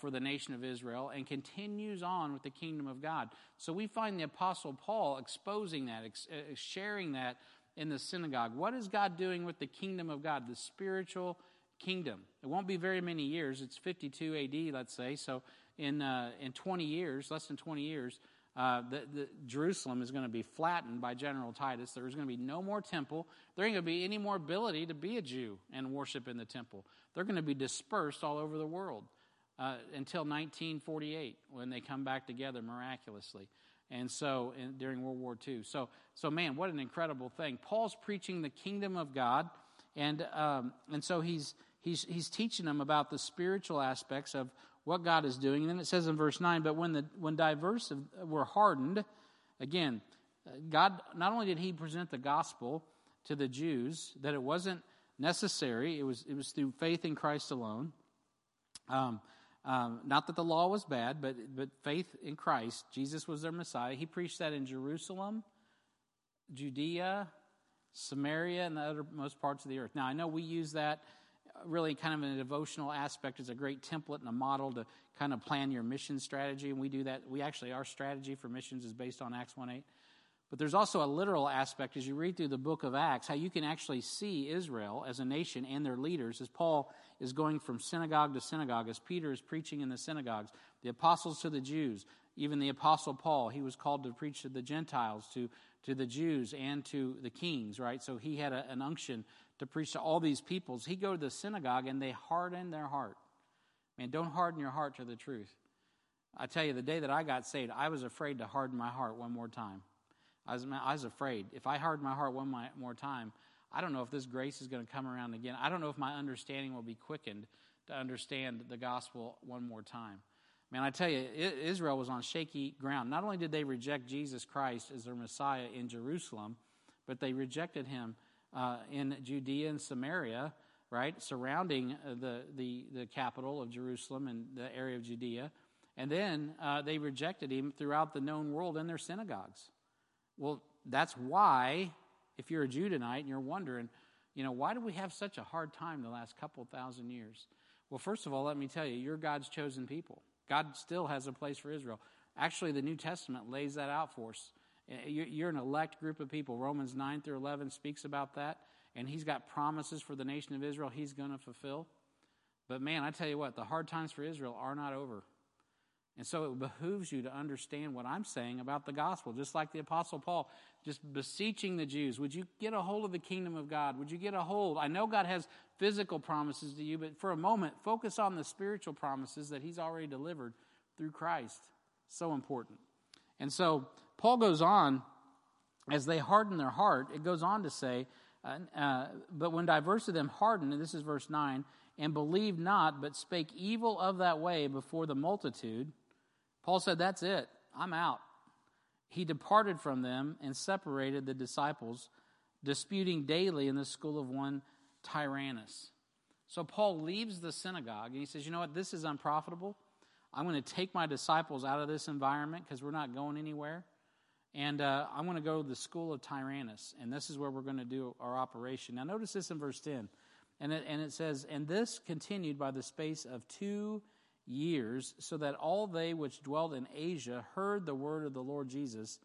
for the nation of Israel and continues on with the kingdom of God. So we find the Apostle Paul exposing that, sharing that in the synagogue. What is God doing with the kingdom of God, the spiritual kingdom? It won't be very many years. It's 52 AD, let's say. So in 20 years, less than 20 years, Jerusalem is going to be flattened by General Titus. There's going to be no more temple. There ain't going to be any more ability to be a Jew and worship in the temple. They're going to be dispersed all over the world until 1948, when they come back together miraculously. And so during World War II. So man, what an incredible thing. Paul's preaching the kingdom of God, and so he's He's teaching them about the spiritual aspects of what God is doing. And then it says in verse 9, but when diverse were hardened, again, God, not only did he present the gospel to the Jews, that it wasn't necessary, it was through faith in Christ alone. Not that the law was bad, but faith in Christ. Jesus was their Messiah. He preached that in Jerusalem, Judea, Samaria, and the uttermost parts of the earth. Now, I know we use that really kind of in a devotional aspect as a great template and a model to kind of plan your mission strategy, and we do that. We actually, our strategy for missions is based on Acts 1:8. But there's also a literal aspect as you read through the book of Acts, how you can actually see Israel as a nation and their leaders as Paul is going from synagogue to synagogue, as Peter is preaching in the synagogues, the apostles to the Jews, even the apostle Paul, he was called to preach to the Gentiles, to the Jews, and to the kings, right? So he had an unction to preach to all these peoples. He go to the synagogue and they harden their heart. Man, don't harden your heart to the truth. I tell you, the day that I got saved, I was afraid to harden my heart one more time. I was afraid. If I harden my heart one more time, I don't know if this grace is going to come around again. I don't know if my understanding will be quickened to understand the gospel one more time. Man, I tell you, Israel was on shaky ground. Not only did they reject Jesus Christ as their Messiah in Jerusalem, but they rejected him in Judea and Samaria, right, surrounding the capital of Jerusalem and the area of Judea. And then they rejected him throughout the known world in their synagogues. Well, that's why, if you're a Jew tonight and you're wondering, you know, why do we have such a hard time the last couple thousand years? Well, first of all, let me tell you, you're God's chosen people. God still has a place for Israel. Actually, the New Testament lays that out for us. You're an elect group of people. Romans 9 through 11 speaks about that, and he's got promises for the nation of Israel he's going to fulfill. But, man, I tell you what, the hard times for Israel are not over. And so it behooves you to understand what I'm saying about the gospel, just like the Apostle Paul, just beseeching the Jews, would you get a hold of the kingdom of God? Would you get a hold? I know God has physical promises to you, but for a moment, focus on the spiritual promises that he's already delivered through Christ. So important. And so Paul goes on, as they harden their heart, it goes on to say, but when diverse of them hardened, and this is verse 9, and believed not, but spake evil of that way before the multitude, Paul said, that's it. I'm out. He departed from them and separated the disciples, disputing daily in the school of one Tyrannus. So Paul leaves the synagogue, and he says, you know what? This is unprofitable. I'm going to take my disciples out of this environment because we're not going anywhere. And I'm going to go to the school of Tyrannus, and this is where we're going to do our operation. Now notice this in verse 10. And it says, and this continued by the space of 2 years, so that all they which dwelt in Asia heard the word of the Lord Jesus,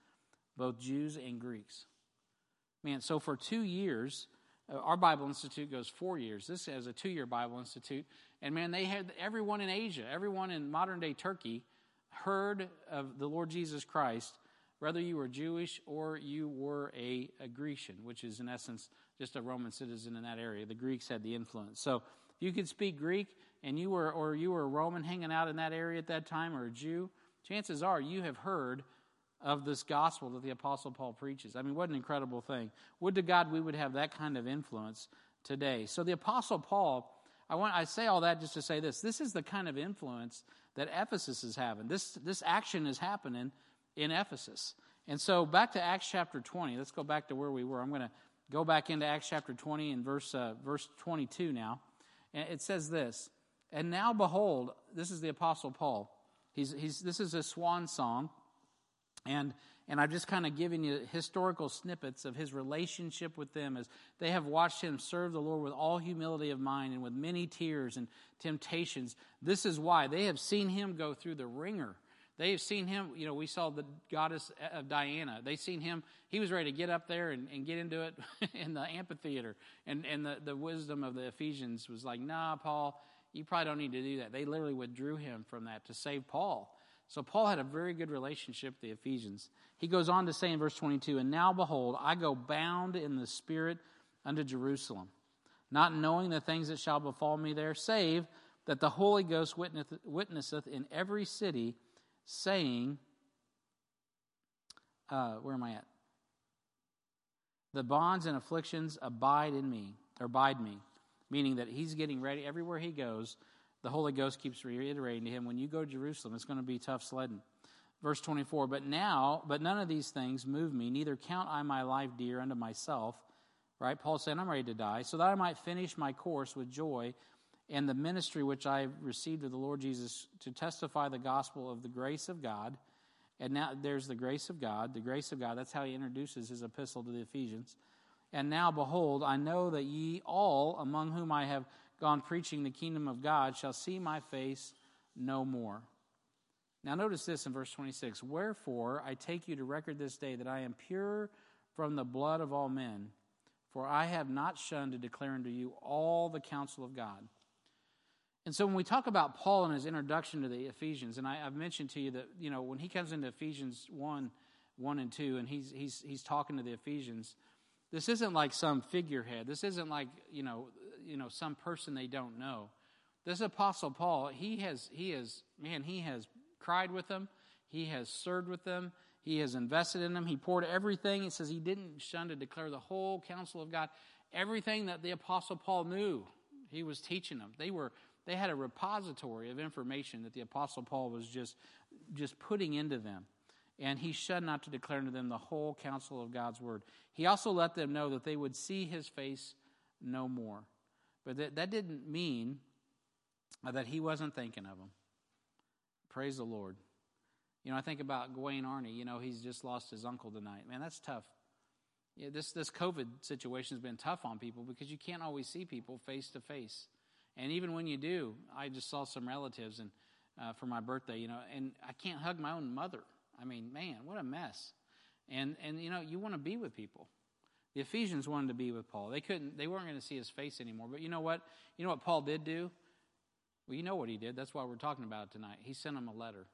both Jews and Greeks. Man, so for 2 years, our Bible Institute goes 4 years. This is a 2-year Bible Institute. And man, they had everyone in Asia, everyone in modern-day Turkey heard of the Lord Jesus Christ, whether you were Jewish or you were a Grecian, which is in essence just a Roman citizen in that area. The Greeks had the influence. So if you could speak Greek, and you were a Roman hanging out in that area at that time, or a Jew, chances are you have heard of this gospel that the Apostle Paul preaches. I mean, what an incredible thing. Would to God we would have that kind of influence today. So the Apostle Paul, I say all that just to say this. This is the kind of influence that Ephesus is having. This action is happening in Ephesus. And so back to Acts chapter 20. Let's go back to where we were. I'm going to go back into Acts chapter 20 and verse 22 now. And it says this. And now behold, this is the Apostle Paul. This is a swan song, and I've just kind of given you historical snippets of his relationship with them as they have watched him serve the Lord with all humility of mind and with many tears and temptations. This is why they have seen him go through the ringer. They've seen him, you know, we saw the goddess of Diana. They've seen him, he was ready to get up there and get into it in the amphitheater. And the wisdom of the Ephesians was like, nah, Paul, you probably don't need to do that. They literally withdrew him from that to save Paul. So Paul had a very good relationship with the Ephesians. He goes on to say in verse 22, and now behold, I go bound in the Spirit unto Jerusalem, not knowing the things that shall befall me there, save that the Holy Ghost witnesseth in every city, saying, where am I at? The bonds and afflictions abide in me, or bide me. meaning that he's getting ready. Everywhere he goes, the Holy Ghost keeps reiterating to him, when you go to Jerusalem, it's going to be tough sledding. Verse 24, but none of these things move me, neither count I my life dear unto myself. Right? Paul's saying, I'm ready to die, so that I might finish my course with joy and the ministry which I received of the Lord Jesus to testify the gospel of the grace of God. And now there's the grace of God. The grace of God, that's how he introduces his epistle to the Ephesians. And now, behold, I know that ye all, among whom I have gone preaching the kingdom of God, shall see my face no more. Now notice this in verse 26. Wherefore I take you to record this day that I am pure from the blood of all men, for I have not shunned to declare unto you all the counsel of God. And so when we talk about Paul and his introduction to the Ephesians, and I've mentioned to you that, you know, when he comes into Ephesians 1 and 2, and he's talking to the Ephesians, this isn't like some figurehead. This isn't like, you know, some person they don't know. This Apostle Paul, he has cried with them. He has served with them. He has invested in them. He poured everything. It says he didn't shun to declare the whole counsel of God. Everything that the Apostle Paul knew, he was teaching them. They had a repository of information that the Apostle Paul was just putting into them. And he shunned not to declare unto them the whole counsel of God's word. He also let them know that they would see his face no more. But that didn't mean that he wasn't thinking of them. Praise the Lord. You know, I think about Gwayne Arney. You know, he's just lost his uncle tonight. Man, that's tough. Yeah, this COVID situation has been tough on people because you can't always see people face to face. And even when you do, I just saw some relatives and for my birthday, you know, and I can't hug my own mother. I mean, man, what a mess. And you know, you want to be with people. The Ephesians wanted to be with Paul. They weren't going to see his face anymore. But you know what? You know what Paul did do? Well, you know what he did. That's why we're talking about it tonight. He sent them a letter.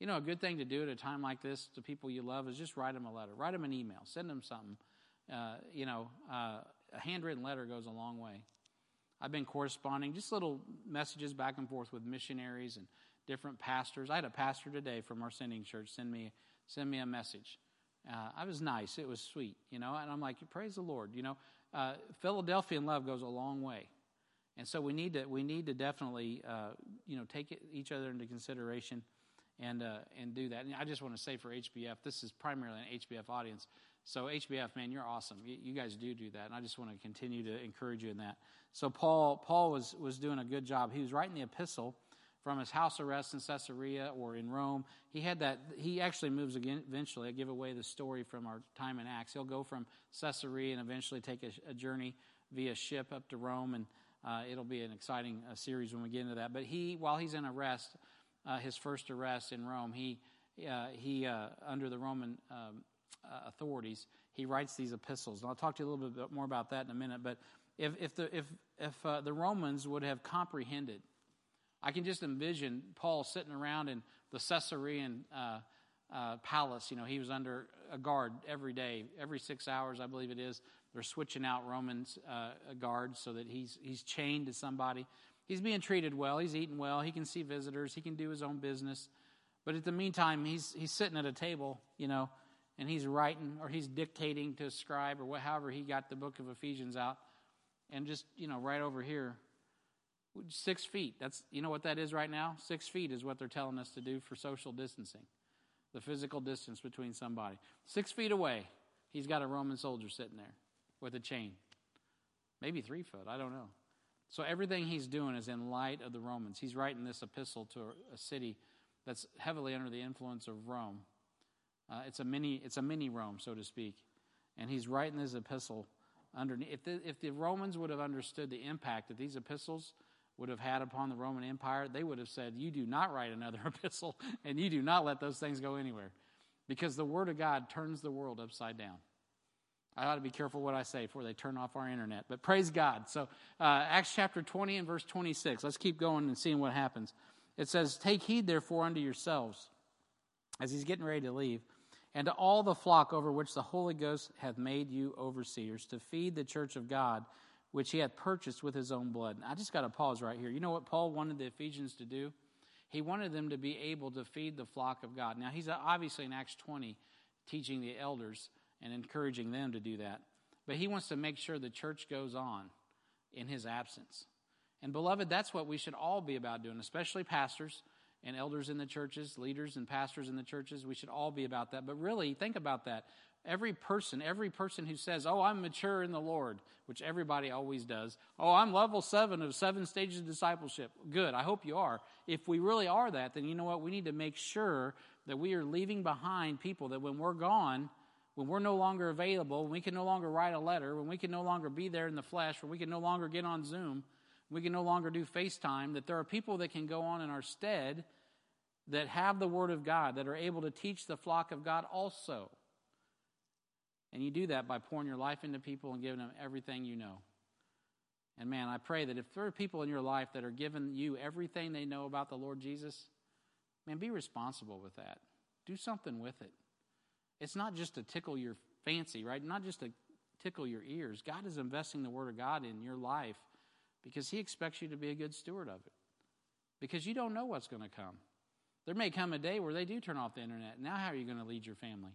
You know, a good thing to do at a time like this to people you love is just write them a letter. Write them an email. Send them something. A handwritten letter goes a long way. I've been corresponding, just little messages back and forth with missionaries and different pastors. I had a pastor today from our sending church send me a message. I was nice. It was sweet, you know, and I'm like, praise the Lord, you know. Philadelphian love goes a long way. And so we need to definitely, take each other into consideration and do that. And I just want to say for HBF, this is primarily an HBF audience. So HBF, man, you're awesome. You guys do that, and I just want to continue to encourage you in that. So Paul was doing a good job. He was writing the epistle from his house arrest in Caesarea or in Rome. He had that. He actually moves again eventually. I give away the story from our time in Acts. He'll go from Caesarea and eventually take a journey via ship up to Rome, and it'll be an exciting series when we get into that. But while he's in arrest, his first arrest in Rome, he under the Roman authorities, he writes these epistles, and I'll talk to you a little bit more about that in a minute. But if the Romans would have comprehended, I can just envision Paul sitting around in the Caesarean palace. You know, he was under a guard every day, every 6 hours, I believe it is. They're switching out Roman guards so that he's chained to somebody. He's being treated well. He's eating well. He can see visitors. He can do his own business. But in the meantime, he's sitting at a table, you know. And he's writing, or he's dictating to a scribe, or however he got the book of Ephesians out, and just, you know, right over here, 6 feet. That's, you know what that is right now? 6 feet is what they're telling us to do for social distancing, the physical distance between somebody. 6 feet away, he's got a Roman soldier sitting there with a chain, maybe 3 foot. I don't know. So everything he's doing is in light of the Romans. He's writing this epistle to a city that's heavily under the influence of Rome. It's a mini Rome, so to speak, and he's writing his epistle underneath. If the Romans would have understood the impact that these epistles would have had upon the Roman Empire, they would have said, "You do not write another epistle, and you do not let those things go anywhere, because the Word of God turns the world upside down." I ought to be careful what I say before they turn off our internet. But praise God. So Acts chapter 20 and verse 26. Let's keep going and seeing what happens. It says, "Take heed therefore unto yourselves," as he's getting ready to leave, "and to all the flock over which the Holy Ghost hath made you overseers, to feed the church of God, which he hath purchased with his own blood." And I just got to pause right here. You know what Paul wanted the Ephesians to do? He wanted them to be able to feed the flock of God. Now, he's obviously in Acts 20 teaching the elders and encouraging them to do that. But he wants to make sure the church goes on. in his absence. And beloved, that's what we should all be about doing, especially pastors and elders in the churches, leaders and pastors in the churches. We should all be about that. But really, think about that. Every person who says, oh, I'm mature in the Lord, which everybody always does. Oh, I'm level 7 of 7 stages of discipleship. Good, I hope you are. If we really are that, then you know what? We need to make sure that we are leaving behind people that when we're gone, when we're no longer available, when we can no longer write a letter, when we can no longer be there in the flesh, when we can no longer get on Zoom, we can no longer do FaceTime, that there are people that can go on in our stead that have the Word of God, that are able to teach the flock of God also. And you do that by pouring your life into people and giving them everything you know. And man, I pray that if there are people in your life that are giving you everything they know about the Lord Jesus, man, be responsible with that. Do something with it. It's not just to tickle your fancy, right? Not just to tickle your ears. God is investing the Word of God in your life because He expects you to be a good steward of it. Because you don't know what's going to come. There may come a day where they do turn off the internet. Now how are you going to lead your family?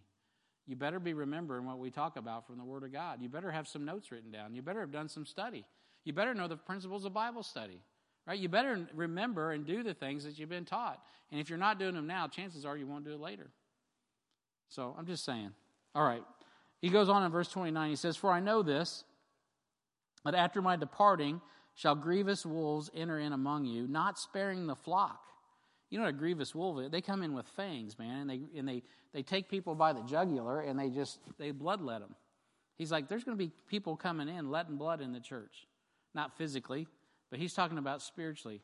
You better be remembering what we talk about from the Word of God. You better have some notes written down. You better have done some study. You better know the principles of Bible study, right? You better remember and do the things that you've been taught. And if you're not doing them now, chances are you won't do it later. So I'm just saying. All right. He goes on in verse 29. He says, for I know this, that after my departing shall grievous wolves enter in among you, not sparing the flock. You know what a grievous wolf is? They come in with fangs, man, and they take people by the jugular, and they bloodlet them. He's like, there's going to be people coming in, letting blood in the church. Not physically, but he's talking about spiritually.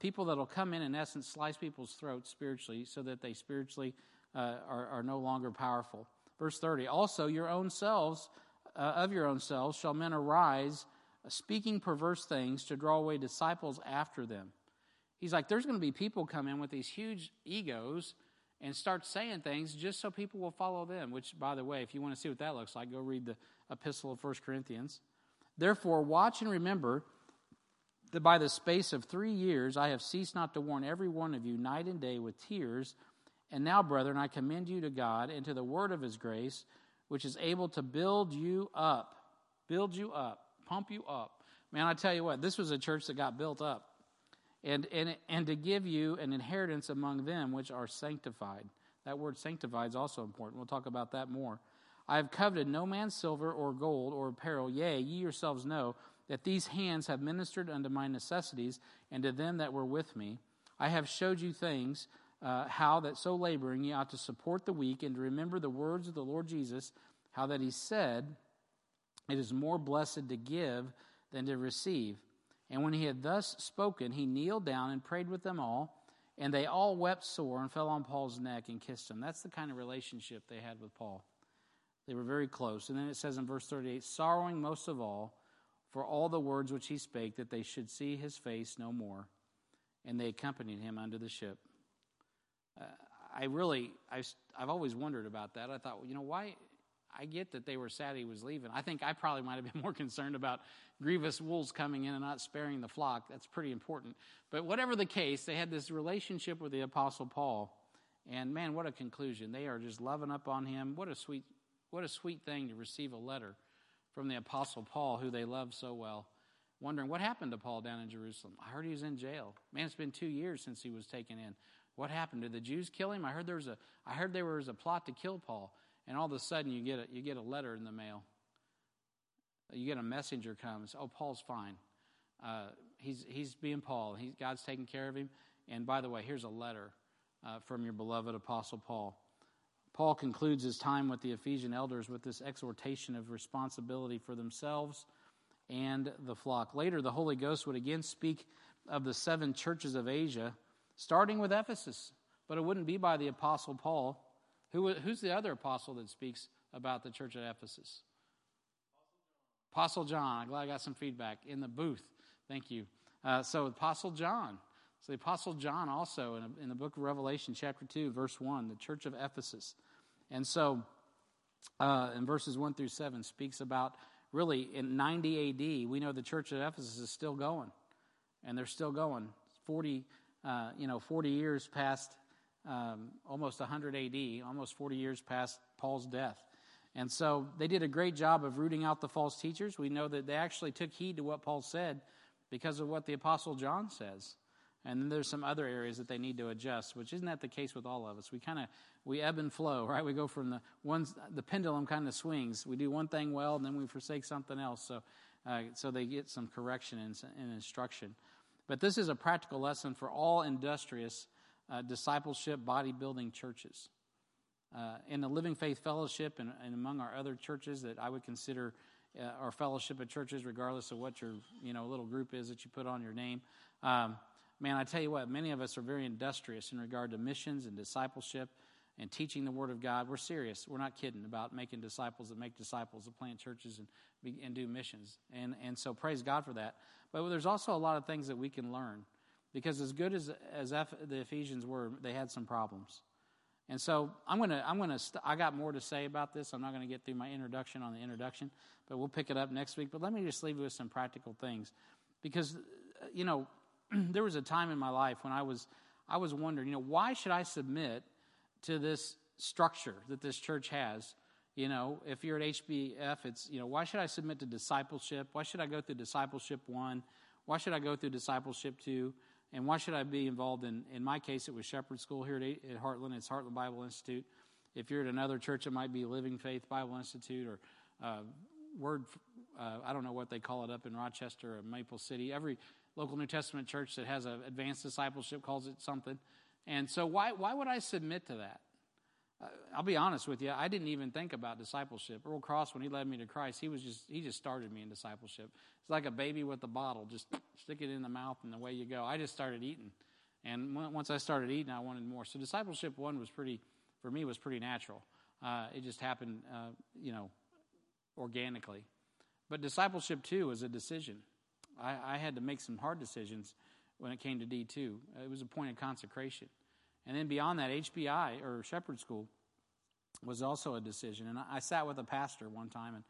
People that will come in essence, slice people's throats spiritually so that they spiritually are no longer powerful. Verse 30, also of your own selves shall men arise, speaking perverse things to draw away disciples after them. He's like, there's going to be people come in with these huge egos and start saying things just so people will follow them, which, by the way, if you want to see what that looks like, go read the epistle of 1 Corinthians. Therefore, watch and remember that by the space of 3 years I have ceased not to warn every one of you night and day with tears. And now, brethren, I commend you to God and to the word of His grace, which is able to build you up. Pump you up. Man, I tell you what, this was a church that got built up. And to give you an inheritance among them which are sanctified. That word sanctified is also important. We'll talk about that more. I have coveted no man's silver or gold or apparel. Yea, ye yourselves know that these hands have ministered unto my necessities and to them that were with me. I have showed you things, how that so laboring ye ought to support the weak and to remember the words of the Lord Jesus, how that He said, it is more blessed to give than to receive. And when He had thus spoken, He kneeled down and prayed with them all, and they all wept sore and fell on Paul's neck and kissed him. That's the kind of relationship they had with Paul. They were very close. And then it says in verse 38, sorrowing most of all for all the words which he spake, that they should see his face no more. And they accompanied him unto the ship. I've always wondered about that. I thought, well, you know, why? I get that they were sad he was leaving. I think I probably might have been more concerned about grievous wolves coming in and not sparing the flock. That's pretty important. But whatever the case, they had this relationship with the Apostle Paul. And man, what a conclusion. They are just loving up on him. What a sweet thing to receive a letter from the Apostle Paul, who they loved so well, wondering what happened to Paul down in Jerusalem. I heard he was in jail. Man, it's been 2 years since he was taken in. What happened? Did the Jews kill him? I heard there was a plot to kill Paul. And all of a sudden, you get a letter in the mail. You get a messenger comes. Oh, Paul's fine. He's being Paul. God's taking care of him. And by the way, here's a letter from your beloved Apostle Paul. Paul concludes his time with the Ephesian elders with this exhortation of responsibility for themselves and the flock. Later, the Holy Ghost would again speak of the 7 churches of Asia, starting with Ephesus. But it wouldn't be by the Apostle Paul. Who's the other apostle that speaks about the church at Ephesus? Apostle John. I'm glad I got some feedback in the booth. Thank you. So Apostle John. So the Apostle John also in the book of Revelation chapter 2, verse 1, the church of Ephesus. And so in verses 1 through 7 speaks about really in 90 AD, we know the church at Ephesus is still going. And they're still going. 40 years past almost 100 AD, almost 40 years past Paul's death. And so they did a great job of rooting out the false teachers. We know that they actually took heed to what Paul said because of what the Apostle John says. And then there's some other areas that they need to adjust, which isn't that the case with all of us. We ebb and flow, right? We go from the pendulum kind of swings. We do one thing well, and then we forsake something else. So they get some correction and instruction. But this is a practical lesson for all industrious discipleship, bodybuilding churches. In the Living Faith Fellowship and among our other churches that I would consider our fellowship of churches, regardless of what your little group is that you put on your name, man, I tell you what, many of us are very industrious in regard to missions and discipleship and teaching the Word of God. We're serious. We're not kidding about making disciples that make disciples that plant churches and do missions. And so praise God for that. But there's also a lot of things that we can learn, because as good as the Ephesians were, they had some problems. And so I got more to say about this. I'm not going to get through my introduction on the introduction, but we'll pick it up next week. But let me just leave you with some practical things, because there was a time in my life when I was wondering, why should I submit to this structure that this church has? If you're at HBF, it's why should I submit to discipleship? Why should I go through discipleship 1? Why should I go through discipleship 2? And why should I be involved in my case, it was Shepherd School here at Heartland. It's Heartland Bible Institute. If you're at another church, it might be Living Faith Bible Institute or I don't know what they call it up in Rochester or Maple City. Every local New Testament church that has an advanced discipleship calls it something. And so why would I submit to that? I'll be honest with you, I didn't even think about discipleship. Earl Cross, when he led me to Christ, he just started me in discipleship. It's like a baby with a bottle, just stick it in the mouth and away you go. I just started eating, and once I started eating, I wanted more. So discipleship 1 was pretty natural. It just happened, organically. But discipleship 2 was a decision. I had to make some hard decisions when it came to D2. It was a point of consecration. And then beyond that, HBI, or Shepherd School, was also a decision. And I sat with a pastor one time, and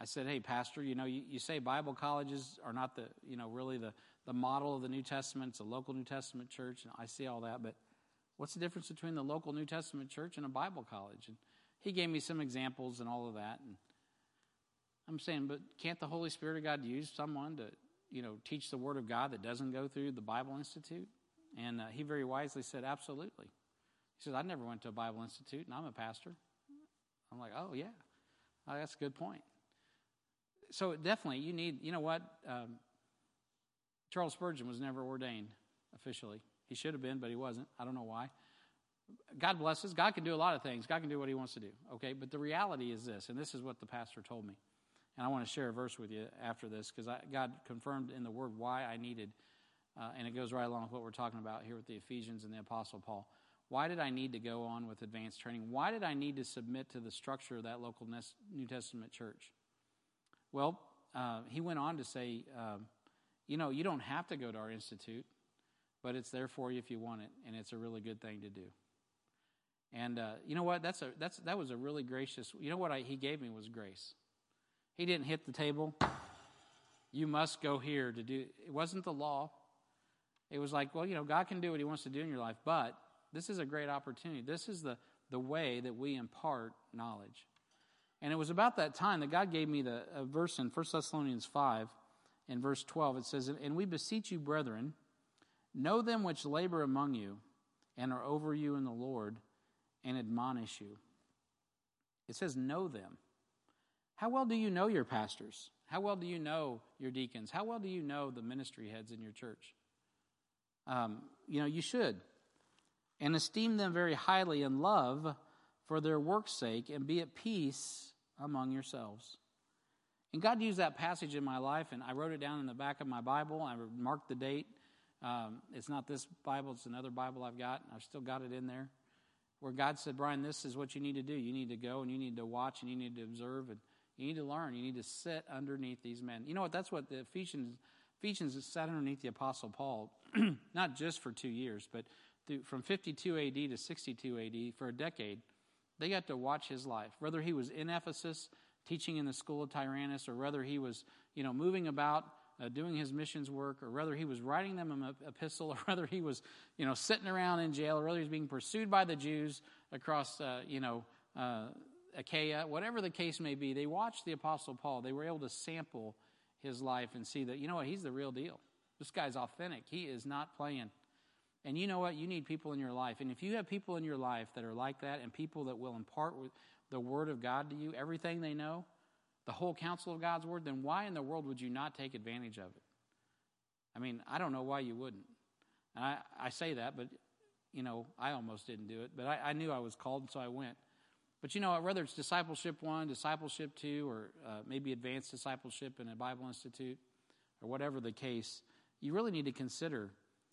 I said, hey, pastor, you say Bible colleges are not the model of the New Testament. It's a local New Testament church, and I see all that. But what's the difference between the local New Testament church and a Bible college? And he gave me some examples and all of that. And I'm saying, but can't the Holy Spirit of God use someone to, teach the Word of God that doesn't go through the Bible Institute? And he very wisely said, absolutely. He says, I never went to a Bible Institute, and I'm a pastor. I'm like, oh, yeah, that's a good point. So definitely you need, Charles Spurgeon was never ordained officially. He should have been, but he wasn't. I don't know why. God blesses. God can do a lot of things. God can do what he wants to do, okay? But the reality is this, and this is what the pastor told me. And I want to share a verse with you after this, because God confirmed in the Word why I needed and it goes right along with what we're talking about here with the Ephesians and the Apostle Paul. Why did I need to go on with advanced training? Why did I need to submit to the structure of that local New Testament church? Well, he went on to say, you don't have to go to our institute, but it's there for you if you want it, and it's a really good thing to do. And you know what? That was a really gracious. He gave me was grace. He didn't hit the table. You must go here to do. It wasn't the law. It was like, well, God can do what he wants to do in your life, but this is a great opportunity. This is the way that we impart knowledge. And it was about that time that God gave me a verse in 1 Thessalonians 5, in verse 12. It says, and we beseech you, brethren, know them which labor among you and are over you in the Lord and admonish you. It says, know them. How well do you know your pastors? How well do you know your deacons? How well do you know the ministry heads in your church? You should. And esteem them very highly in love for their work's sake, and be at peace among yourselves. And God used that passage in my life, and I wrote it down in the back of my Bible. I marked the date. It's not this Bible. It's another Bible I've got. I've still got it in there, where God said, Brian, this is what you need to do. You need to go, and you need to watch, and you need to observe, and you need to learn. You need to sit underneath these men. You know what? That's what the Ephesians sat underneath the Apostle Paul, not just for 2 years, but from 52 A.D. to 62 A.D., for a decade, they got to watch his life. Whether he was in Ephesus teaching in the school of Tyrannus, or whether he was, moving about, doing his missions work, or whether he was writing them an epistle, or whether he was, sitting around in jail, or whether he was being pursued by the Jews across, Achaia, whatever the case may be, they watched the Apostle Paul. They were able to sample his life and see that, you know what, he's the real deal. This guy's authentic. He is not playing. And you know what? You need people in your life. And if you have people in your life that are like that and people that will impart the word of God to you, everything they know, the whole counsel of God's word, then why in the world would you not take advantage of it? I mean, I don't know why you wouldn't. And I say that, but, you know, I almost didn't do it. But I knew I was called, and so I went. But, you know, whether it's discipleship 1, discipleship 2, or maybe advanced discipleship in a Bible institute, or whatever the case, you really need to consider,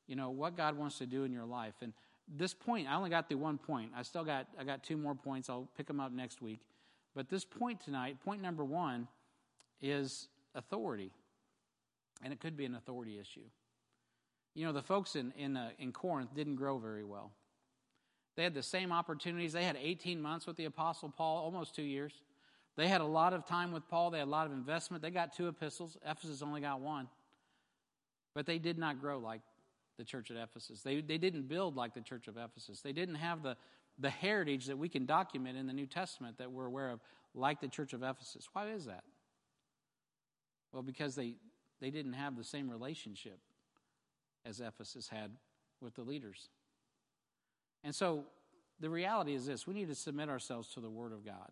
you know, what God wants to do in your life. And this point, I only got through one point. I got two more points. I'll pick them up next week. But this point tonight, point number 1, is authority. And it could be an authority issue. You know, the folks in Corinth didn't grow very well. They had the same opportunities. They had 18 months with the Apostle Paul, almost 2 years. They had a lot of time with Paul. They had a lot of investment. They got 2 epistles. Ephesus only got 1. But they did not grow like the church at Ephesus. They didn't build like the church of Ephesus. They didn't have the heritage that we can document in the New Testament that we're aware of, like the church of Ephesus. Why is that? Well, because they didn't have the same relationship as Ephesus had with the leaders. And so the reality is this: we need to submit ourselves to the Word of God.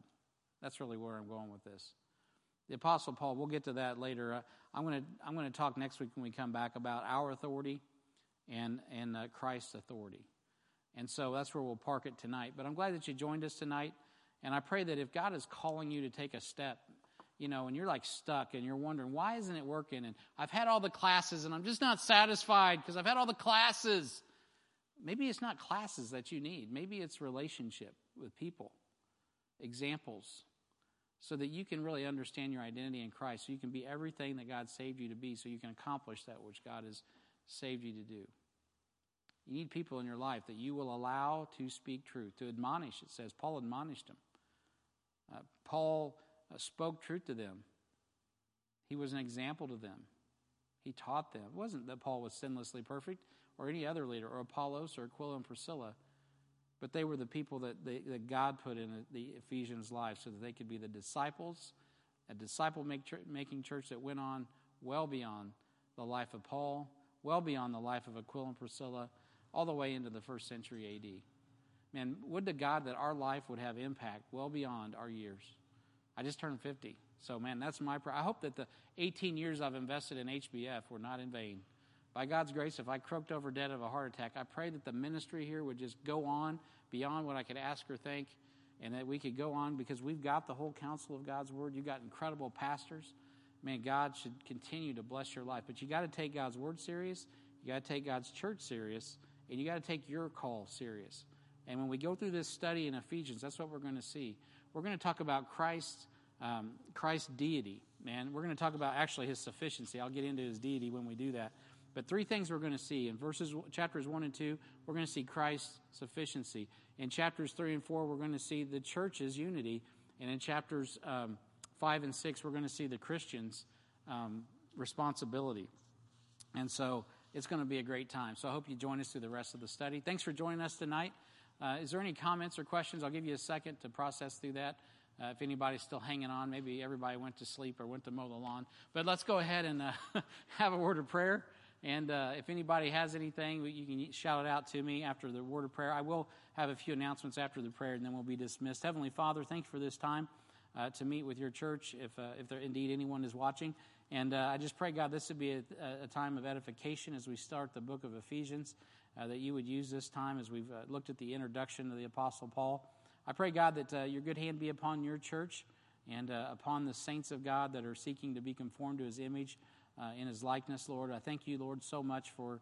That's really where I'm going with this. The Apostle Paul, we'll get to that later. I'm going to talk next week when we come back about our authority and Christ's authority. And so that's where we'll park it tonight. But I'm glad that you joined us tonight. And I pray that if God is calling you to take a step, you know, and you're like stuck and you're wondering, why isn't it working? And I've had all the classes and I'm just not satisfied because I've had all the classes. Maybe it's not classes that you need. Maybe it's relationship with people, examples, so that you can really understand your identity in Christ, so you can be everything that God saved you to be, so you can accomplish that which God has saved you to do. You need people in your life that you will allow to speak truth, to admonish. It says Paul admonished them. Paul spoke truth to them. He was an example to them. He taught them. It wasn't that Paul was sinlessly perfect or any other leader or Apollos or Aquila and Priscilla, but they were the people that God put in the Ephesians' life so that they could be the disciples, a disciple-making church that went on well beyond the life of Paul, well beyond the life of Aquila and Priscilla, all the way into the 1st century A.D. Man, would to God that our life would have impact well beyond our years. I just turned 50, so man, that's my prayer. I hope that the 18 years I've invested in HBF were not in vain. By God's grace, if I croaked over dead of a heart attack, I pray that the ministry here would just go on beyond what I could ask or think, and that we could go on because we've got the whole counsel of God's word. You've got incredible pastors. Man, God should continue to bless your life. But you got to take God's word serious, you got to take God's church serious, and you got to take your call serious. And when we go through this study in Ephesians, that's what we're going to see. We're going to talk about Christ's deity, man. We're going to talk about actually his sufficiency. I'll get into his deity when we do that. But 3 things we're going to see. In chapters 1 and 2, we're going to see Christ's sufficiency. In chapters 3 and 4, we're going to see the church's unity. And in chapters 5 and 6, we're going to see the Christian's responsibility. And so it's going to be a great time. So I hope you join us through the rest of the study. Thanks for joining us tonight. Is there any comments or questions? I'll give you a second to process through that. If anybody's still hanging on, maybe everybody went to sleep or went to mow the lawn. But let's go ahead and have a word of prayer. And if anybody has anything, you can shout it out to me after the word of prayer. I will have a few announcements after the prayer, and then we'll be dismissed. Heavenly Father, thank you for this time to meet with your church, if there indeed anyone is watching. And I just pray, God, this would be a time of edification as we start the book of Ephesians, that you would use this time as we've looked at the introduction to the Apostle Paul. I pray, God, that your good hand be upon your church and upon the saints of God that are seeking to be conformed to his image in his likeness, Lord. I thank you, Lord, so much for